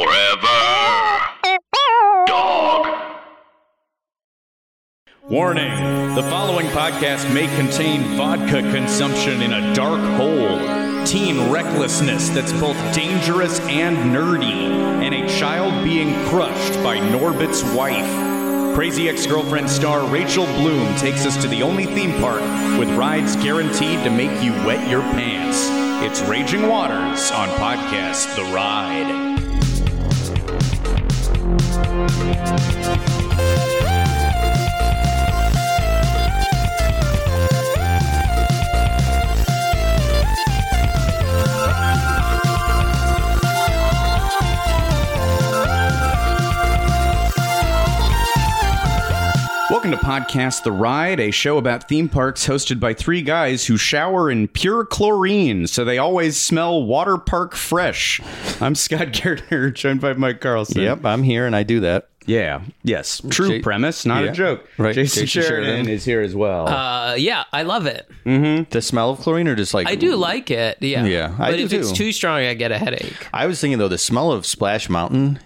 Forever Dog. Warning, the following podcast may contain vodka consumption in a dark hole, teen recklessness that's both dangerous and nerdy, and a child being crushed by Norbit's wife. Crazy Ex-Girlfriend star Rachel Bloom takes us to the only theme park with rides guaranteed to make you wet your pants. It's Raging Waters on Podcast The Ride. Welcome to Podcast The Ride, a show about theme parks hosted by three guys who shower in pure chlorine, so they always smell water park fresh. I'm Scott Gardner, joined by Mike Carlson. Yep, I'm here and I do that. Yeah. Yes. True premise, not a joke. Right. Jason Sheridan is here as well. Yeah, I love it. Mm-hmm. The smell of chlorine, or just like I do like it. Yeah. Yeah. But if it's too strong, I get a headache. I was thinking though, the smell of Splash Mountain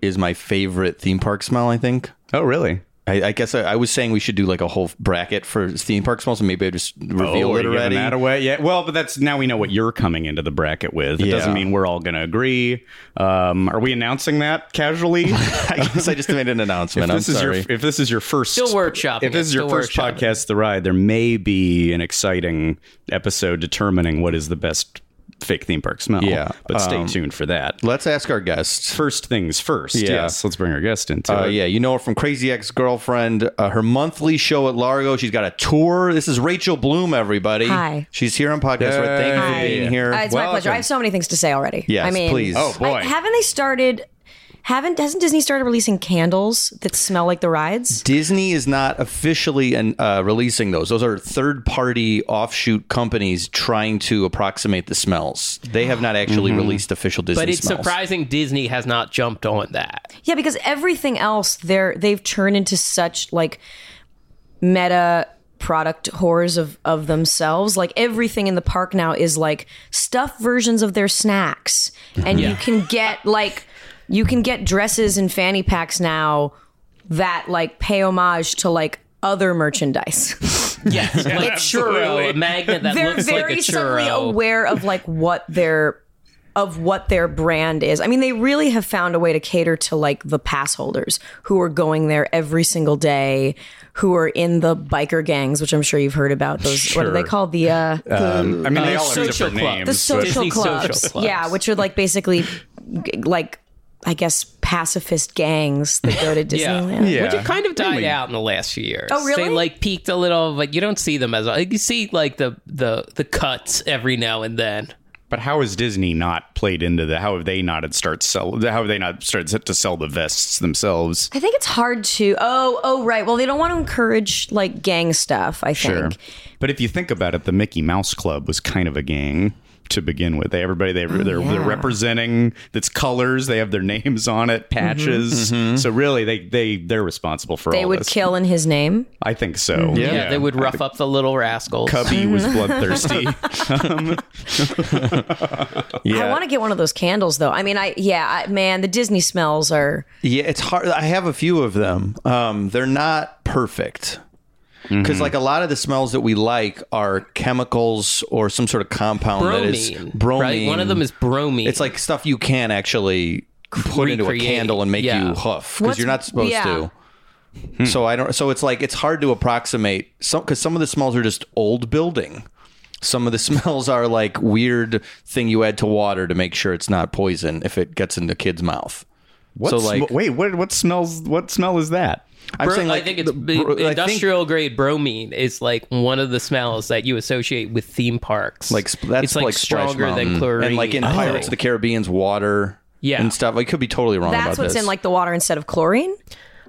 is my favorite theme park smell. I think. Oh, really? I guess I was saying we should do like a whole bracket for theme park smells, and maybe I just reveal it already. That away? Yeah. Well, but that's now we know what you're coming into the bracket with. It doesn't mean we're all going to agree. Are we announcing that casually? I guess I just made an announcement. If this is your first, still workshopping. If this is your first podcast, The Ride, there may be an exciting episode determining what is the best fake theme park smell. Yeah, but stay tuned for that. Let's ask our guests. First things first. Yeah. Yes, let's bring our guest into it. Yeah, you know her from Crazy Ex-Girlfriend, her monthly show at Largo. She's got a tour. This is Rachel Bloom, everybody. Hi. She's here on Podcast. Thank you for being here. It's my pleasure. I have so many things to say already. Yes, I mean, please. Oh, boy. Hasn't Disney started releasing candles that smell like the rides? Disney is not officially releasing those. Those are third-party offshoot companies trying to approximate the smells. They have not actually released official Disney smells. But it's surprising Disney has not jumped on that. Yeah, because everything else, they've turned into such like meta product horrors of themselves. Like everything in the park now is like stuffed versions of their snacks. And you can get like... You can get dresses and fanny packs now that like pay homage to like other merchandise. Yes, like churro, a magnet that looks like a churro. They're very subtly aware of like what their brand is. I mean, they really have found a way to cater to like the pass holders who are going there every single day, who are in the biker gangs, which I'm sure you've heard about. Those what are they called? The I mean, they all have different names. The social clubs, yeah, which are like basically like, I guess, pacifist gangs that go to Disneyland. Yeah. Which have kind of died out in the last few years. Oh, really? They like peaked a little, but you don't see them as... You see like the cuts every now and then. But how has Disney not played into that? How have they not started to sell the vests themselves? I think it's hard to... Oh, right. Well, they don't want to encourage like gang stuff, I think. Sure. But if you think about it, the Mickey Mouse Club was kind of a gang to begin with. They're representing its colors. They have their names on it, patches. Mm-hmm. So really, they're responsible for all this. They would kill in his name? I think so. Yeah, they would rough up the little rascals. Cubby was bloodthirsty. Yeah. I want to get one of those candles, though. I mean, the Disney smells are... Yeah, it's hard. I have a few of them. They're not perfect. Because like a lot of the smells that we like are chemicals or some sort of compound that is bromine. Right? One of them is bromine. It's like stuff you can actually put into a candle and make you huff because you're not supposed to. Hmm. So it's like it's hard to approximate because some of the smells are just old building. Some of the smells are like weird thing you add to water to make sure it's not poison if it gets into kid's mouth. What smell is that? I think it's industrial grade bromine is like one of the smells that you associate with theme parks. Like that's it's like stronger than chlorine, and like in Pirates of the Caribbean's water, and stuff. I could be totally wrong about this. That's what's in like the water instead of chlorine.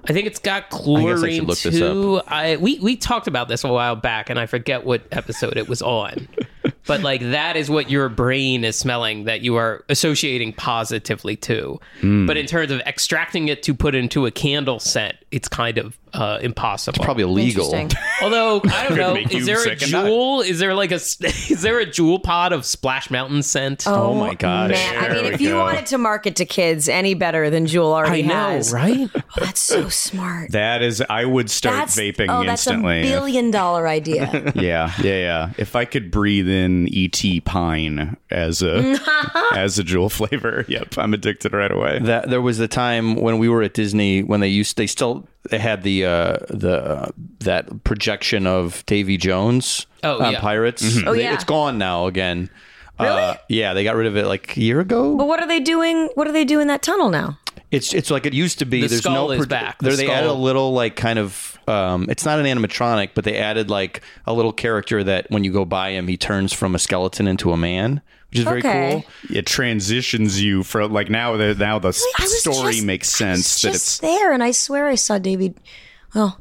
I think it's got chlorine too. We talked about this a while back, and I forget what episode it was on. But like that is what your brain is smelling that you are associating positively to. But in terms of extracting it to put into a candle scent, it's kind of impossible. It's probably illegal. Although, I don't know, is there a Juul? Is there like a Juul pod of Splash Mountain scent? Oh my gosh. I mean, if you wanted to market to kids any better than Juul already has. I know, right? Oh, that's so smart. That is, I would start vaping instantly. That's $1 billion idea. Yeah. If I could breathe in E.T. pine as a Juul flavor, yep, I'm addicted right away. That there was the time when we were at Disney when they had the that projection of Davy Jones on Pirates. Mm-hmm. Oh, yeah. It's gone now again. Really? Yeah, they got rid of it like a year ago. But what are they doing? What do they do in that tunnel now? It's like it used to be. There's skull is back. They added a little like kind of it's not an animatronic, but they added like a little character that when you go by him, he turns from a skeleton into a man. Which is very cool. It transitions you from like now the story makes sense. That it's there, and I swear I saw David. Oh,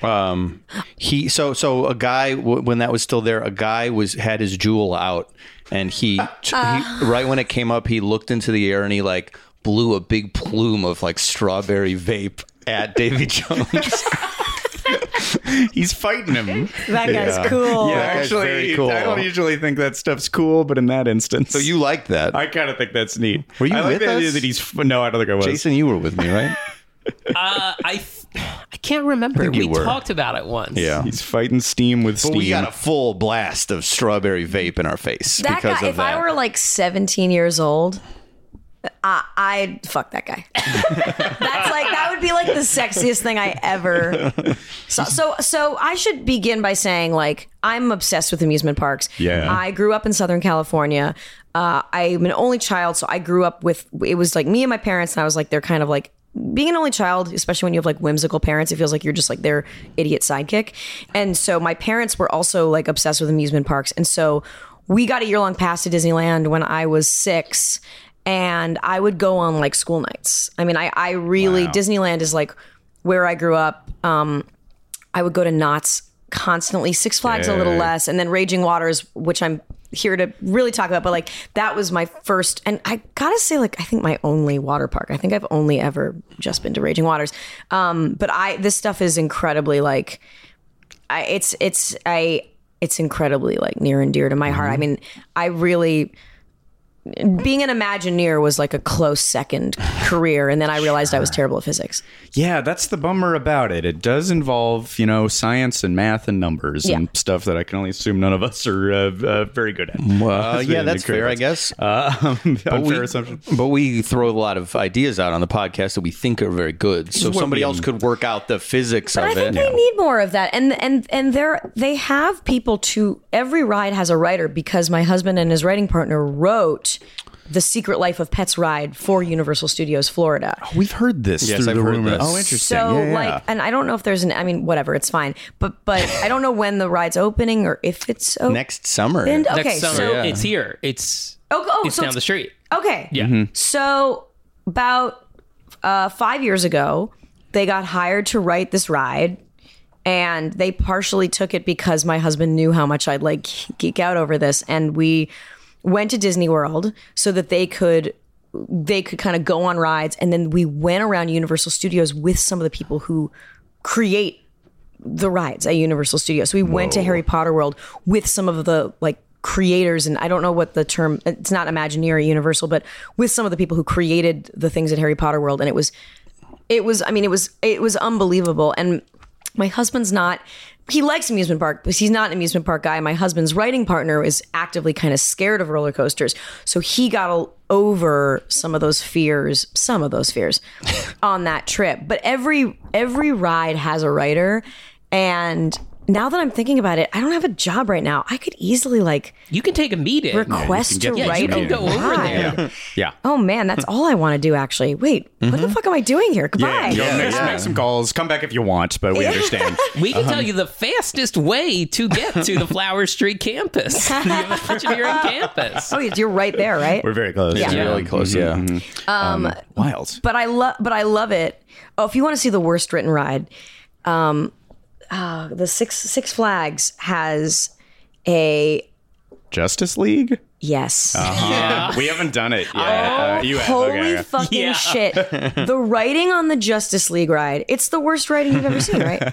so a guy when that was still there, a guy had his Juul out, and he right when it came up, he looked into the air and he like blew a big plume of like strawberry vape at Davy Jones. He's fighting him. That guy's cool. Yeah, that actually, guy's very cool. I don't usually think that stuff's cool, but in that instance, so you like that. I kind of think that's neat. Were you with us? Idea that no, I don't think I was. Jason, you were with me, right? I can't remember. We talked about it once. Yeah, he's fighting steam with steam. But we got a full blast of strawberry vape in our face because of that. If I were like 17 years old, I'd fuck that guy. That's like that would be like the sexiest thing I ever saw. So I should begin by saying like I'm obsessed with amusement parks. Yeah, I grew up in Southern California. I'm an only child, so I grew up with it was like me and my parents, and I was like they're kind of like being an only child, especially when you have like whimsical parents, it feels like you're just like their idiot sidekick. And so my parents were also like obsessed with amusement parks, and so we got a year-long pass to Disneyland when I was 6. And I would go on like school nights. I mean, I really, wow. Disneyland is like where I grew up. I would go to Knott's constantly, Six Flags a little less, and then Raging Waters, which I'm here to really talk about. But like that was my first, and I gotta say like, I think my only water park. I think I've only ever just been to Raging Waters. But this stuff is incredibly like, it's incredibly like near and dear to my heart. I mean, I really... Being an Imagineer was like a close second career, and then I realized I was terrible at physics. Yeah, that's the bummer about it. It does involve, science and math and numbers and stuff that I can only assume none of us are very good at. That's fair, I guess. Unfair assumption. But we throw a lot of ideas out on the podcast that we think are very good, so somebody else could work out the physics of it. But I think they need more of that, and they have people to... Every ride has a writer because my husband and his writing partner wrote The Secret Life of Pets ride for Universal Studios Florida. Oh, we've heard this. Yes, I've heard this. Oh, interesting. So and I don't know if there's an, I mean, whatever, it's fine. But I don't know when the ride's opening or if it's open. Next summer. It's here. It's down the street. Okay. Yeah. Mm-hmm. So about 5 years ago, they got hired to write this ride. And they partially took it because my husband knew how much I'd like geek out over this. And we went to Disney World so that they could kind of go on rides, and then we went around Universal Studios with some of the people who create the rides at Universal Studios. So we went to Harry Potter World with some of the like creators, and I don't know what the term, it's not Imagineer Universal, but with some of the people who created the things at Harry Potter World, and it was unbelievable. And my husband's not... He likes amusement park, but he's not an amusement park guy. My husband's writing partner is actively kind of scared of roller coasters. So he got over some of those fears on that trip. But every ride has a writer. And now that I'm thinking about it, I don't have a job right now. I could easily like... You can take a meeting. Request to write a ride. Yeah. Oh man, that's all I want to do actually. Wait, what the fuck am I doing here? Goodbye. Make some calls. Come back if you want, but we understand. We can tell you the fastest way to get to the Flower Street campus. You're on campus. Oh, you're right there, right? We're very close. Yeah. Really close, yeah. Wild. But I love it. Oh, if you want to see the worst written ride... the Six Flags has a Justice League. Yes. Uh-huh. Yeah. We haven't done it yet. Holy fucking shit. The writing on the Justice League ride, it's the worst writing you've ever seen, right?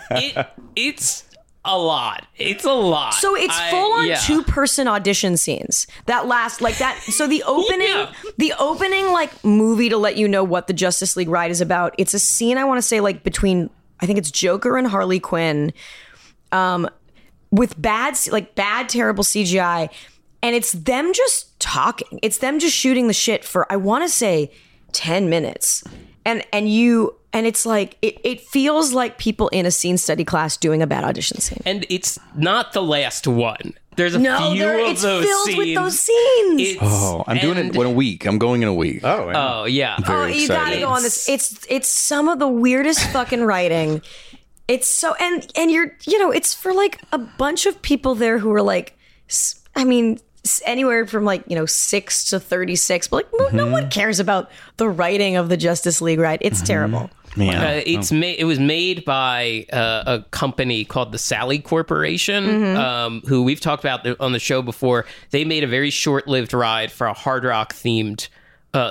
It's a lot. It's a lot. So it's full on two-person audition scenes that last like that. So the opening, like movie to let you know what the Justice League ride is about. It's a scene I want to say like between, I think it's Joker and Harley Quinn, with bad, terrible CGI. And it's them just talking. It's them just shooting the shit for, I want to say, 10 minutes. And it's like, it feels like people in a scene study class doing a bad audition scene. And it's not the last one. There's a few of those scenes. No, it's filled with those scenes. I'm going in a week. Oh, yeah. You got to go on this. It's some of the weirdest fucking writing. It's so, and you're, you know, it's for like a bunch of people there who are like, I mean, anywhere from like, you know, 6 to 36, but like no one cares about the writing of the Justice League ride. It's terrible. Yeah. It was made by a company called the Sally Corporation, who we've talked about on the show before. They made a very short-lived ride for a Hard Rock themed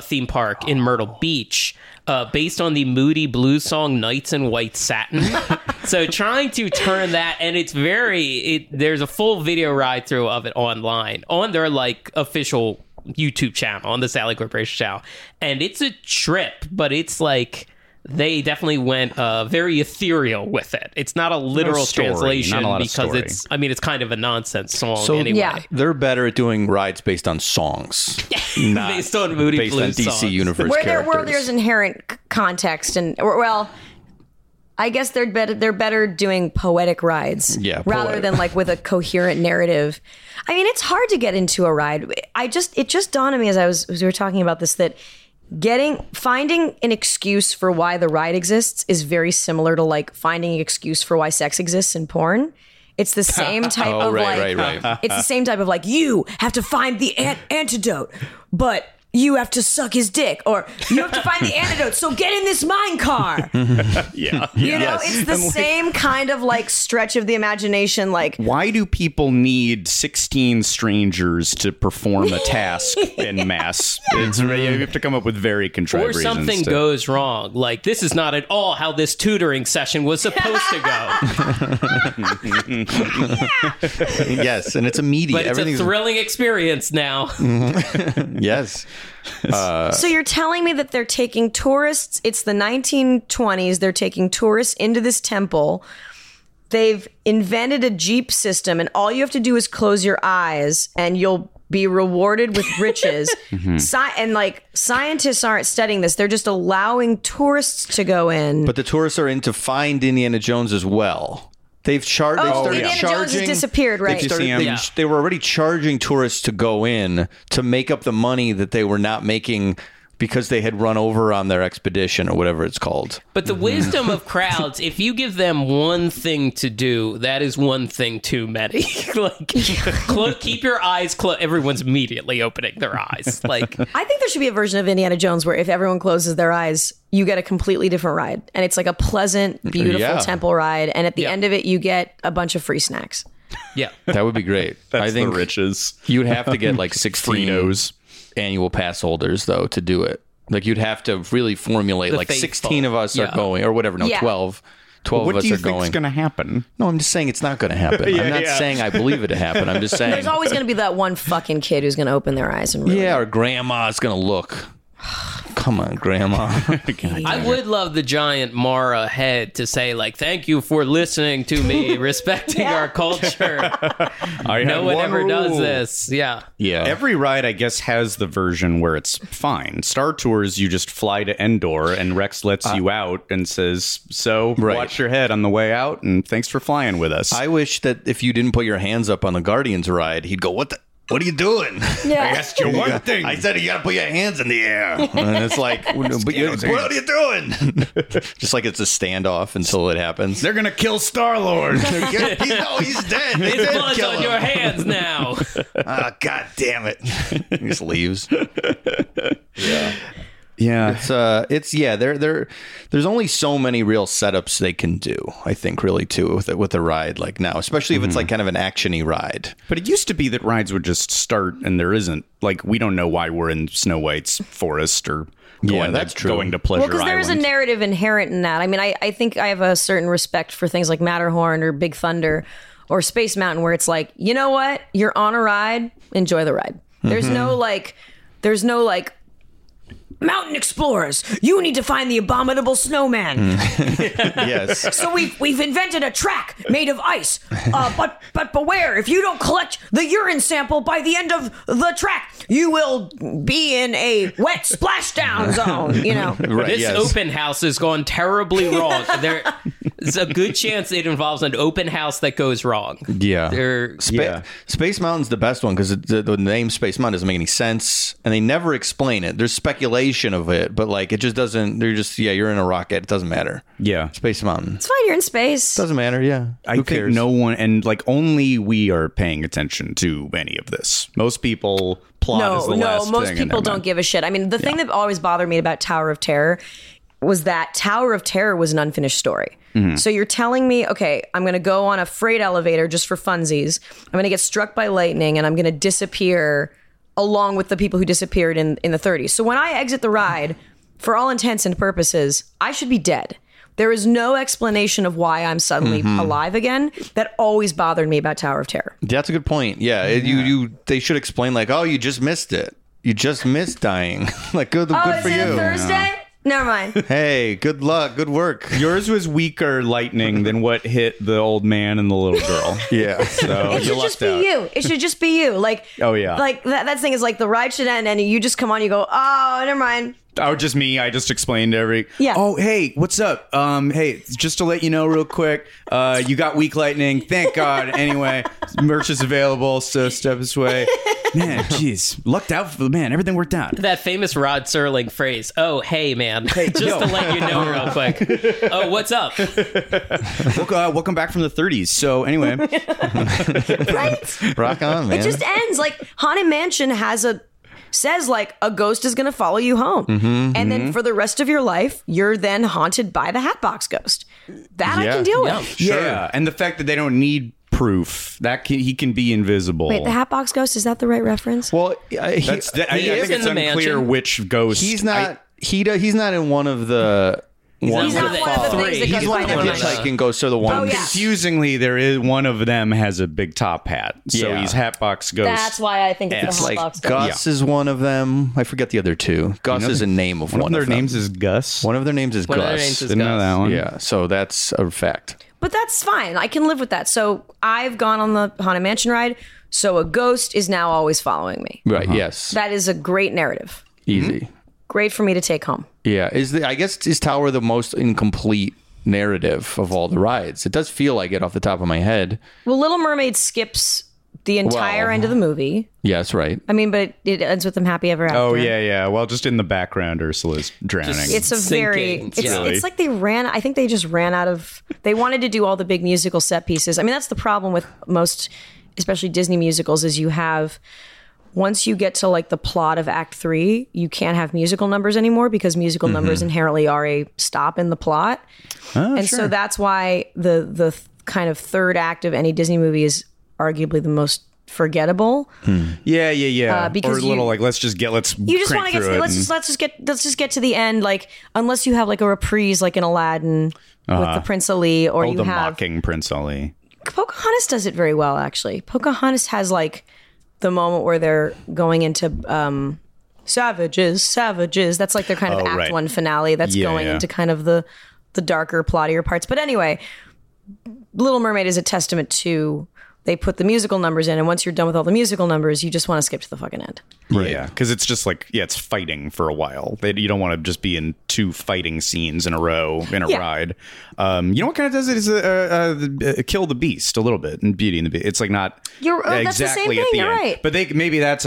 theme park in Myrtle Beach, based on the Moody Blues song "Nights in White Satin." So trying to turn that, and it's very. There's a full video ride through of it online on their like official YouTube channel, on the Sally Corporation channel, and it's a trip. But it's like they definitely went very ethereal with it. It's not a literal translation because it's. I mean, it's kind of a nonsense song. So anyway, they're better at doing rides based on songs, not based on Moody Blues songs. Based on DC Universe characters, where there's inherent context and well. I guess they're better doing poetic rides rather than like with a coherent narrative. I mean, it's hard to get into a ride. It just dawned on me as we were talking about this that finding an excuse for why the ride exists is very similar to like finding an excuse for why sex exists in porn. It's the same type it's the same type of like you have to find the antidote, but you have to suck his dick, or you have to find the antidote, so get in this mine car. It's the same kind of like stretch of the imagination. Like, why do people need 16 strangers to perform a task in mass? You have to come up with very contrived reasons. Or something goes wrong. Like, this is not at all how this tutoring session was supposed to go. Yes, and it's immediate. But it's a thrilling experience now. Yes. So you're telling me that they're taking tourists, it's the 1920s, they're taking tourists into this temple, they've invented a jeep system, and all you have to do is close your eyes and you'll be rewarded with riches. And like scientists aren't studying this, they're just allowing tourists to go in. But the tourists are in to find Indiana Jones as well. They've Indiana Jones has disappeared, right? They were already charging tourists to go in to make up the money that they were not making because they had run over on their expedition or whatever it's called. But the wisdom of crowds, if you give them one thing to do, that is one thing too many. Like, keep your eyes closed. Everyone's immediately opening their eyes. Like, I think there should be a version of Indiana Jones where if everyone closes their eyes, you get a completely different ride. And it's like a pleasant, beautiful temple ride. And at the end of it, you get a bunch of free snacks. Yeah. That would be great. I think the riches. You'd have to get like 16 Fritos. Annual pass holders, though, to do it. Like, you'd have to really formulate, 16 of us are going, or whatever, 12. 12 of us are going. What do you think is going to happen? No, I'm just saying it's not going to happen. I'm not saying I believe it to happen. I'm just saying. There's always going to be that one fucking kid who's going to open their eyes and really. Yeah, or grandma's going to look. Come on, Grandma. I would love the giant Mara head to say, like, thank you for listening to me, respecting our culture. No one ever does this. Yeah. Every ride, I guess, has the version where it's fine. Star Tours, you just fly to Endor and Rex lets you out and says, watch your head on the way out and thanks for flying with us. I wish that if you didn't put your hands up on the Guardians ride, he'd go, What are you doing? Yeah. I asked you one thing. I said you got to put your hands in the air. And it's like, what are you doing? Just like it's a standoff until it happens. They're going to kill Star-Lord. He's dead. His blood's on your hands now. God damn it. He just leaves. Yeah. Yeah. It's yeah, there's only so many real setups they can do, I think, really, too, with a ride like now, especially if it's like kind of an action-y ride. But it used to be that rides would just start and there isn't, like, we don't know why we're in Snow White's forest or going to Pleasure Island. Well, because there's a narrative inherent in that. I mean, I think I have a certain respect for things like Matterhorn or Big Thunder or Space Mountain, where it's like, you know what? You're on a ride, enjoy the ride. There's no like mountain explorers, you need to find the abominable snowman. Yes. So we've invented a track made of ice. But beware, if you don't collect the urine sample by the end of the track, you will be in a wet splashdown zone. You know, right, this open house has gone terribly wrong. There's a good chance it involves an open house that goes wrong. Yeah. Space Mountain's the best one because the name Space Mountain doesn't make any sense, and they never explain it. There's speculation of it, but like it just doesn't. They're just you're in a rocket. It doesn't matter. Yeah. Space Mountain. It's fine. You're in space. Doesn't matter. Yeah. I think no one, and like only we are paying attention to any of this. Most people plot is the last thing. No, most people don't give a shit. I mean, the thing that always bothered me about Tower of Terror was that Tower of Terror was an unfinished story. So you're telling me, okay, I'm going to go on a freight elevator just for funsies. I'm going to get struck by lightning and I'm going to disappear along with the people who disappeared in the 30s. So when I exit the ride, for all intents and purposes, I should be dead. There is no explanation of why I'm suddenly alive again. That always bothered me about Tower of Terror. That's a good point. Yeah. They should explain like, oh, you just missed it. You just missed dying. Like, good for you. Oh, is it Thursday? Yeah. Never mind. Hey, good luck. Good work. Yours was weaker lightning than what hit the old man and the little girl. Yeah. So it should just be you. It should just be you. Like, oh, yeah. Like that thing is like the ride should end and you just come on, you go, oh, never mind. Oh, just me. I just explained every. Yeah. Oh, hey, what's up? Hey, just to let you know real quick, you got weak lightning. Thank God. Anyway, merch is available. So step this way. Man, jeez, lucked out for the man. Everything worked out. That famous Rod Serling phrase. Oh, hey, man. Hey, just to let you know real quick. Oh, what's up? Welcome back from the 30s. So anyway. Right? Rock on, man. It just ends like Haunted Mansion says like a ghost is going to follow you home. And then for the rest of your life, you're then haunted by the Hatbox Ghost. That I can deal with. Yeah. Sure. Yeah. And the fact that they don't need proof that he can be invisible. Wait, the Hatbox Ghost, is that the right reference? Well, I think it's unclear which ghost. He's not in one of the... He's one of the hitchhiking ghosts are the ones. Oh, yeah. Confusingly, there is one of them has a big top hat, so he's Hatbox Ghost. That's why I think it's the Hatbox Ghost. Gus is one of them. I forget the other two. Gus is a name of one of them. One of their names is Gus. One of their names is Gus. Didn't know that one. Yeah, so that's a fact. But that's fine. I can live with that. So I've gone on the Haunted Mansion ride. So a ghost is now always following me. Right. Yes. That is a great narrative. Easy. Mm-hmm. Great for me to take home. Yeah. I guess is Tower the most incomplete narrative of all the rides? It does feel like it off the top of my head. Well, Little Mermaid skips the entire end of the movie. Yeah, that's right. I mean, but it ends with them happy ever after. Oh, yeah. Well, just in the background, Ursula's drowning. It's like they wanted to do all the big musical set pieces. I mean, that's the problem with most, especially Disney musicals, is you have... Once you get to like the plot of Act 3, you can't have musical numbers anymore because musical numbers inherently are a stop in the plot. So that's why the kind of third act of any Disney movie is arguably the most forgettable. Yeah. Because let's just get to the end, like unless you have like a reprise like in Aladdin with the Prince Ali mocking Prince Ali. Pocahontas does it very well actually. Pocahontas has like the moment where they're going into savages. That's like their kind of act one finale. That's going into kind of the darker, plottier parts. But anyway, Little Mermaid is a testament to they put the musical numbers in, and once you're done with all the musical numbers, you just want to skip to the fucking end. Right. Yeah, because it's just like it's fighting for a while. You don't want to just be in two fighting scenes in a row in a ride. You know what kind of does it is Kill the Beast a little bit in Beauty and the Beast. It's like not exactly at the end, right. But maybe that's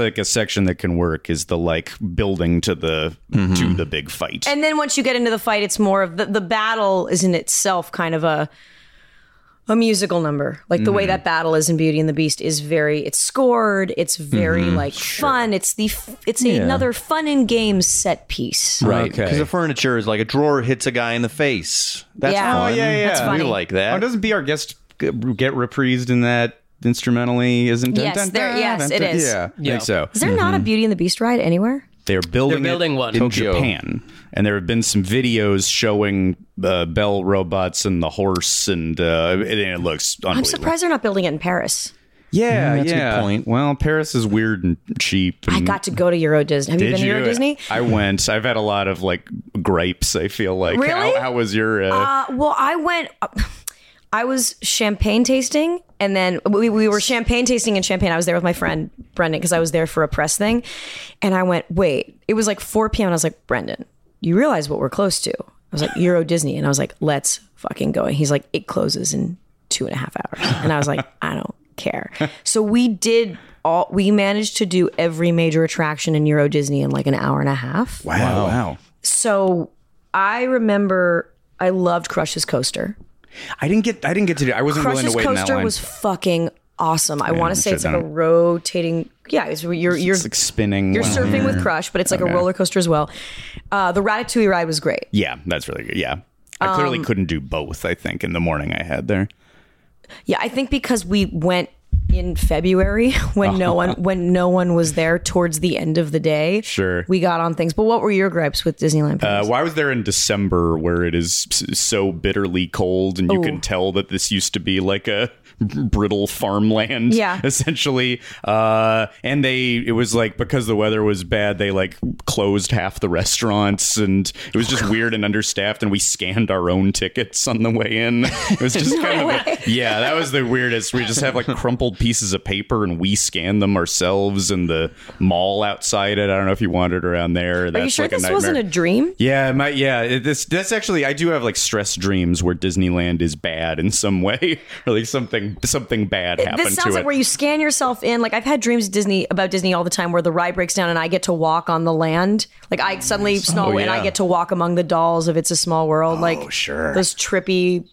like a section that can work is the like building to the big fight. And then once you get into the fight, it's more of the battle is in itself kind of a a musical number. Like the way that battle is in Beauty and the Beast is very, it's scored. It's very like fun. It's the, another fun and games set piece. Right. Because the furniture is like a drawer hits a guy in the face. That's fun. Oh, yeah. That's funny. We like that. Oh, doesn't Be Our Guest get reprised in that instrumentally? Isn't it? Yes, it is. Yeah, I think so. Is there not a Beauty and the Beast ride anywhere? They're building one in Japan, and there have been some videos showing bell robots and the horse, and it looks unbelievable. I'm surprised they're not building it in Paris. Yeah, that's a good point. Well, Paris is weird and cheap. And I got to go to Euro Disney. Have you been to Euro Disney? I went. I've had a lot of like gripes, I feel like. Really? How was your... well, I went... I was champagne tasting, and then we were champagne tasting in Champagne. I was there with my friend, Brendan, because I was there for a press thing. And I went, wait, it was like 4 p.m. And I was like, Brendan, you realize what we're close to? I was like, Euro Disney. And I was like, let's fucking go. And he's like, it closes in 2.5 hours. And I was like, I don't care. So we managed to do every major attraction in Euro Disney in like an hour and a half. Wow. So I remember I loved Crush's Coaster. I didn't get to do it. I wasn't Crush's willing to wait in that line. Crush's Coaster was fucking awesome. I want to say it's like a rotating... Yeah, you're like spinning. You're surfing with Crush, but it's like a roller coaster as well. The Ratatouille ride was great. Yeah, that's really good. Yeah. I clearly couldn't do both, I think, in the morning I had there. Yeah, I think because we went in February when no one was there towards the end of the day. Sure. We got on things. But what were your gripes with Disneyland Paris? Well, I was there in December where it is so bitterly cold, and you can tell that this used to be like a brittle farmland, essentially. And it was like, because the weather was bad, they like closed half the restaurants, and it was just weird and understaffed, and we scanned our own tickets on the way in. It was just that was the weirdest. We just have like crumpled pieces of paper, and we scan them ourselves in the mall outside it. I don't know if you wandered around there. Are you sure like this wasn't a dream? Yeah, that's actually, I do have like stress dreams where Disneyland is bad in some way, or like something bad happened to it. This sounds like where you scan yourself in. Like, I've had dreams about Disney all the time where the ride breaks down and I get to walk on the land. Like, I suddenly snow and I get to walk among the dolls of It's a Small World. Oh, like, sure. Those trippy...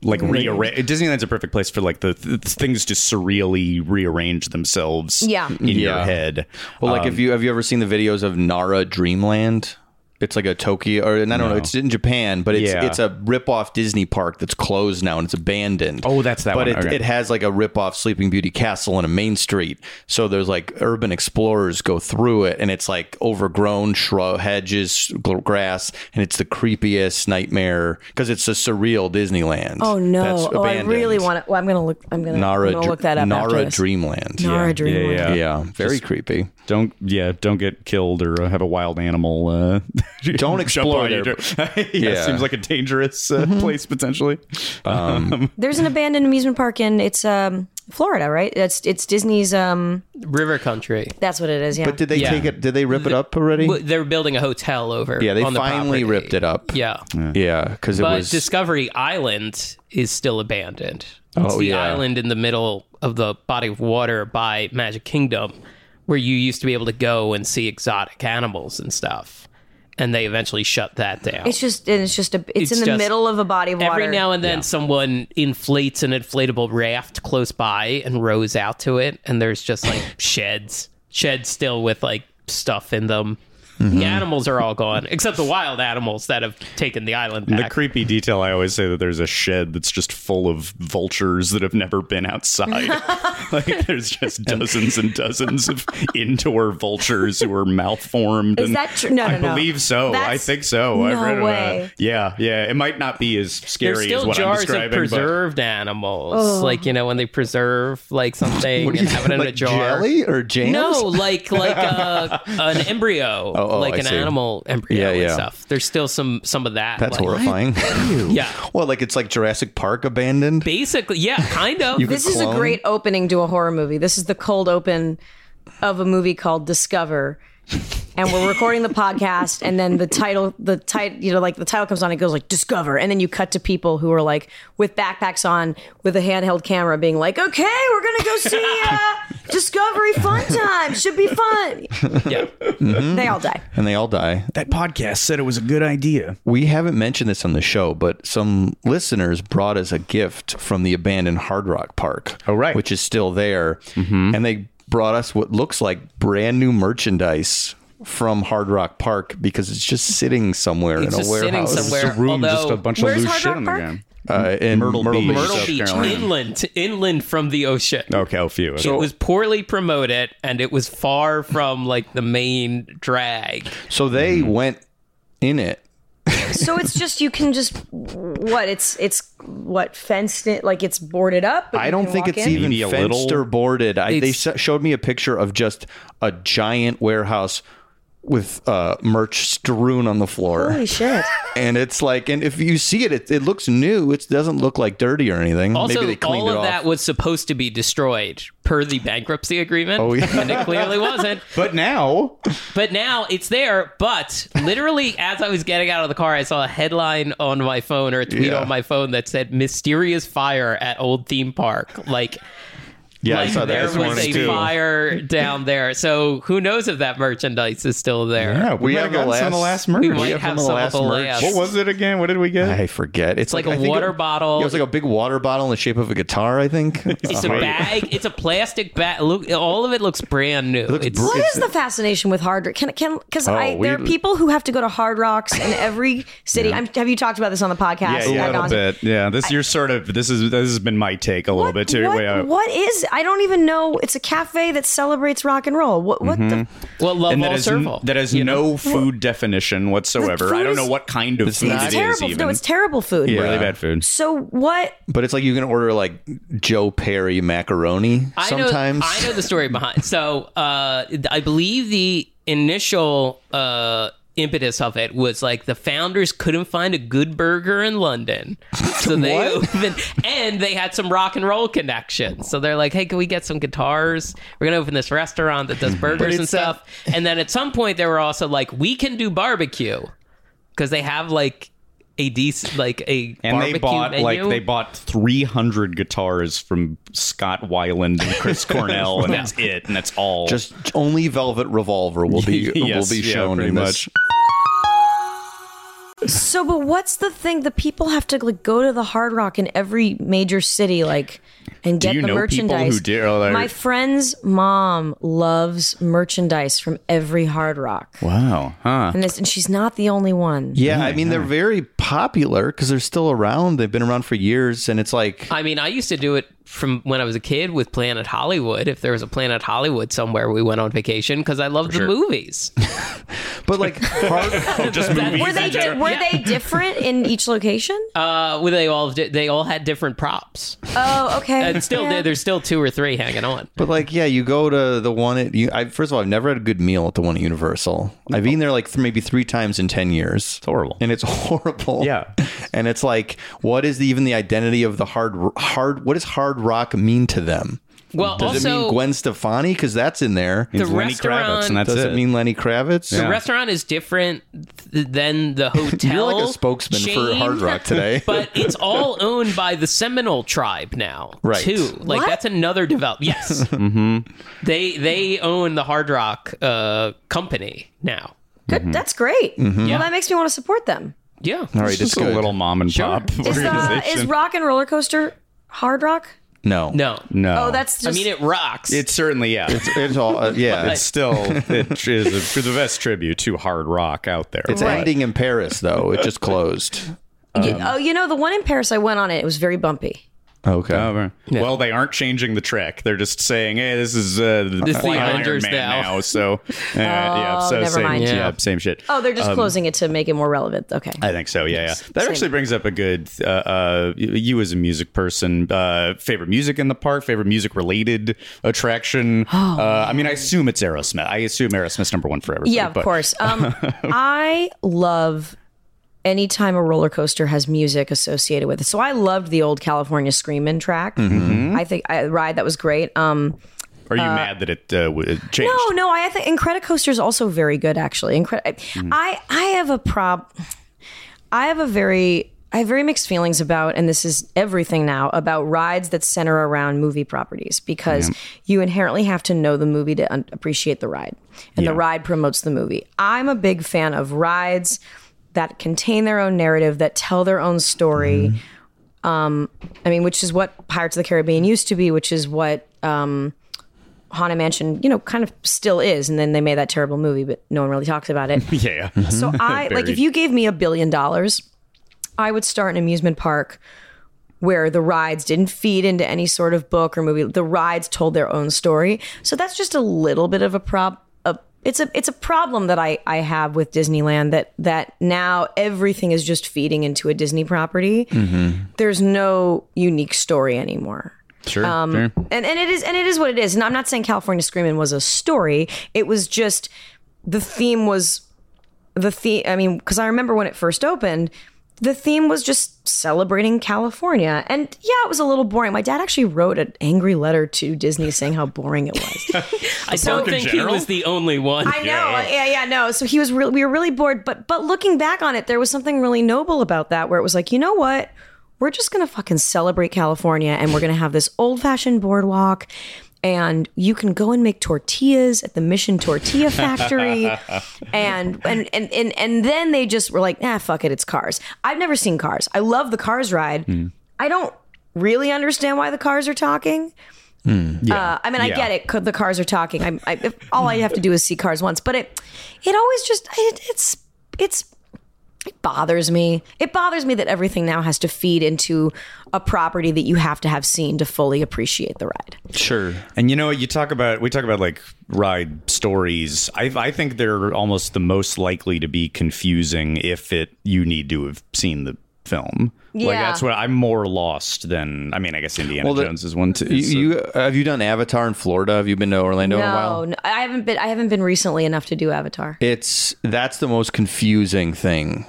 Like Disneyland's a perfect place for like the things to surreally rearrange themselves in your head. Well, like have you ever seen the videos of Nara Dreamland? It's like a Tokyo, or and I don't know. It's in Japan, but it's a ripoff Disney park that's closed now and it's abandoned. Oh, that's that. But one. It has like a ripoff Sleeping Beauty castle and a main street. So there's like urban explorers go through it, and it's like overgrown shrub, hedges, grass, and it's the creepiest nightmare because it's a surreal Disneyland. Oh no! That's abandoned. I really want to. Well, I'm gonna look. I'm gonna look that up. Nara Dreamland. Nara Dreamland. Yeah. Very creepy. Don't get killed or have a wild animal. Don't explore there. It seems like a dangerous place potentially. There's an abandoned amusement park in it's Florida, right? It's Disney's River Country. That's what it is. Yeah. But did they take it? Did they rip it up already? They're building a hotel over. Yeah, they finally ripped it up. Yeah. Because Discovery Island is still abandoned. It's island in the middle of the body of water by Magic Kingdom, where you used to be able to go and see exotic animals and stuff. And they eventually shut that down. It's in the middle of a body of water. Every now and then someone inflates an inflatable raft close by and rows out to it. And there's just like sheds still with like stuff in them. Mm-hmm. The animals are all gone, except the wild animals that have taken the island back. The creepy detail, I always say that there's a shed that's just full of vultures that have never been outside. Like, there's just dozens and dozens of indoor vultures who are malformed. Is that true? No. I believe so. I think so. No I've read way. Yeah. It might not be as scary as what I'm describing. There's still jars of preserved animals. Oh. Like, you know, when they preserve, like, something and have it in like a jar. Jelly or jams? No, like an embryo. An animal embryo and stuff. There's still some of that. That's like, horrifying. Yeah. Well, like it's like Jurassic Park abandoned. Basically, yeah, kind of. This is a great opening to a horror movie. This is the cold open of a movie called Discover. and we're recording the podcast, and then the title comes on, it goes like Discover, and then you cut to people who are like with backpacks on with a handheld camera being like, okay, we're gonna go see Discovery Fun Time, should be fun. Yeah. Mm-hmm. They all die. That podcast said it was a good idea. We haven't mentioned this on the show, but some listeners brought us a gift from the abandoned Hard Rock Park. Oh, right. Which is still there. Mm-hmm. And they brought us what looks like brand new merchandise from Hard Rock Park, because it's just sitting somewhere in a warehouse. It's a room, just a bunch of loose shit in the game. In Myrtle Beach, inland from the ocean. Okay, a few. So it was poorly promoted, and it was far from like the main drag. So they went in it. So it's just, you can just, it's fenced in, like it's boarded up. I don't think it's even fenced or boarded. They showed me a picture of just a giant warehouse with merch strewn on the floor. Holy shit. And it's like, and if you see it, it looks new. It doesn't look like dirty or anything. Also, maybe they cleaned it off. All of that was supposed to be destroyed per the bankruptcy agreement. Oh, yeah. And it clearly wasn't. But now it's there. But literally, as I was getting out of the car, I saw a headline on my phone, or a tweet on my phone, that said mysterious fire at old theme park. Like, yeah, I saw that. There was a fire down there, so who knows if that merchandise is still there? Yeah, we have some of the last merch. We might have some of the last merch. What was it again? What did we get? I forget. It's like a water bottle. It was like a big water bottle in the shape of a guitar, I think. It's a bag. It's a plastic bag. Look, all of it looks brand new. What is the fascination with Hard Rock? There are people who have to go to Hard Rocks in every city. Yeah. Have you talked about this on the podcast? Yeah, a little bit. Yeah, this has been my take a little bit too. What is? I don't even know. It's a cafe that celebrates rock and roll. What the... That has no food definition whatsoever. I don't know what kind of food it is even. No, it's terrible food. Yeah. Really bad food. So what? But it's like you can order like Joe Perry macaroni sometimes. I know the story behind. So I believe the initial impetus of it was like the founders couldn't find a good burger in London, so they opened, and they had some rock and roll connections, so they're like, hey, can we get some guitars? We're gonna open this restaurant that does burgers and stuff. And then at some point they were also like, we can do barbecue, because they have like a decent, like a barbecue menu. And they bought 300 guitars from Scott Weiland and Chris Cornell, and that's it, and that's all. Just only Velvet Revolver will be shown in this. So, but what's the thing? The people have to like go to the Hard Rock in every major city, like, and get the merchandise. Do you know people who do? My friend's mom loves merchandise from every Hard Rock. Wow, huh? And she's not the only one. Yeah, I mean, they're very popular because they're still around. They've been around for years, and it's like, I mean, I used to do it from when I was a kid with Planet Hollywood. If there was a Planet Hollywood somewhere, we went on vacation because I loved movies. But like, just movies. Were they different in each location? They all had different props. Oh, okay. And still, there's still two or three hanging on. But like, yeah, you go to the one at first of all, I've never had a good meal at the one at Universal. I've been there like maybe three times in 10 years. It's horrible, and it's horrible. Yeah, and it's like, what is even the identity of the hard? What is Hard Rock mean to them? Well, does it mean Gwen Stefani? Because that's in there. It's Lenny Kravitz, and that's it. Does it mean Lenny Kravitz? The restaurant is different than the hotel. You're like a spokesman for Hard Rock today. But it's all owned by the Seminole tribe now, right? Too. Like, what? That's another development. Yes, mm-hmm. They own the Hard Rock company now. Good, mm-hmm. That's great. Mm-hmm. Yeah. Well, that makes me want to support them. Yeah, all right. It's a little mom and pop organization. Is Rock and Roller Coaster Hard Rock? No. Oh, that's just... I mean, it rocks. It certainly, yeah. It's all, yeah. It's still, it is the best tribute to Hard Rock out there. It's ending in Paris, though. It just closed. The one in Paris, I went on it. It was very bumpy. Okay. Yeah. Well, they aren't changing the track. They're just saying, hey, this is the Avengers now. So, never mind. Yeah, same shit. Oh, they're just closing it to make it more relevant. Okay. I think so. Yeah. That actually brings up a good, you as a music person, favorite music in the park, favorite music related attraction. I mean, I assume it's Aerosmith. I assume Aerosmith's number one forever. Yeah, of course. I love anytime a roller coaster has music associated with it. So I loved the old California Screamin' track. Mm-hmm. I think a ride that was great. Are you mad that it changed? No. I think Incredicoaster is also very good, actually. I have very mixed feelings about, and this is everything now, about rides that center around movie properties, because you inherently have to know the movie to appreciate the ride, and the ride promotes the movie. I'm a big fan of rides that contain their own narrative, that tell their own story. Which is what Pirates of the Caribbean used to be, which is what Haunted Mansion, kind of still is. And then they made that terrible movie, but no one really talks about it. So I, like, if you gave me $1 billion, I would start an amusement park where the rides didn't feed into any sort of book or movie. The rides told their own story. So that's just a little bit of a problem. It's a problem that I have with Disneyland, that now everything is just feeding into a Disney property. There's no unique story anymore. Sure. And it is what it is. And I'm not saying California Screamin' was a story. It was just the theme. I mean, because I remember when it first opened, the theme was just celebrating California. And it was a little boring. My dad actually wrote an angry letter to Disney saying how boring it was. I don't think he was the only one. I know. Yeah, no. So he was we were really bored. But looking back on it, there was something really noble about that, where it was like, you know what? We're just going to fucking celebrate California, and we're going to have this old-fashioned boardwalk, and you can go and make tortillas at the Mission Tortilla Factory. and then they just were like, nah, fuck it, it's Cars. I've never seen Cars. I love the Cars ride. I don't really understand why the cars are talking. I get it. The cars are talking. All I have to do is see Cars once. But it always just, it bothers me. It bothers me that everything now has to feed into a property that you have to have seen to fully appreciate the ride. Sure. And we talk about like ride stories. I think they're almost the most likely to be confusing if you need to have seen the film. Yeah. Like that's what I'm more lost than, I guess Indiana Jones is one too. Have you done Avatar in Florida? Have you been to Orlando in a while? No, I haven't been recently enough to do Avatar. That's the most confusing thing.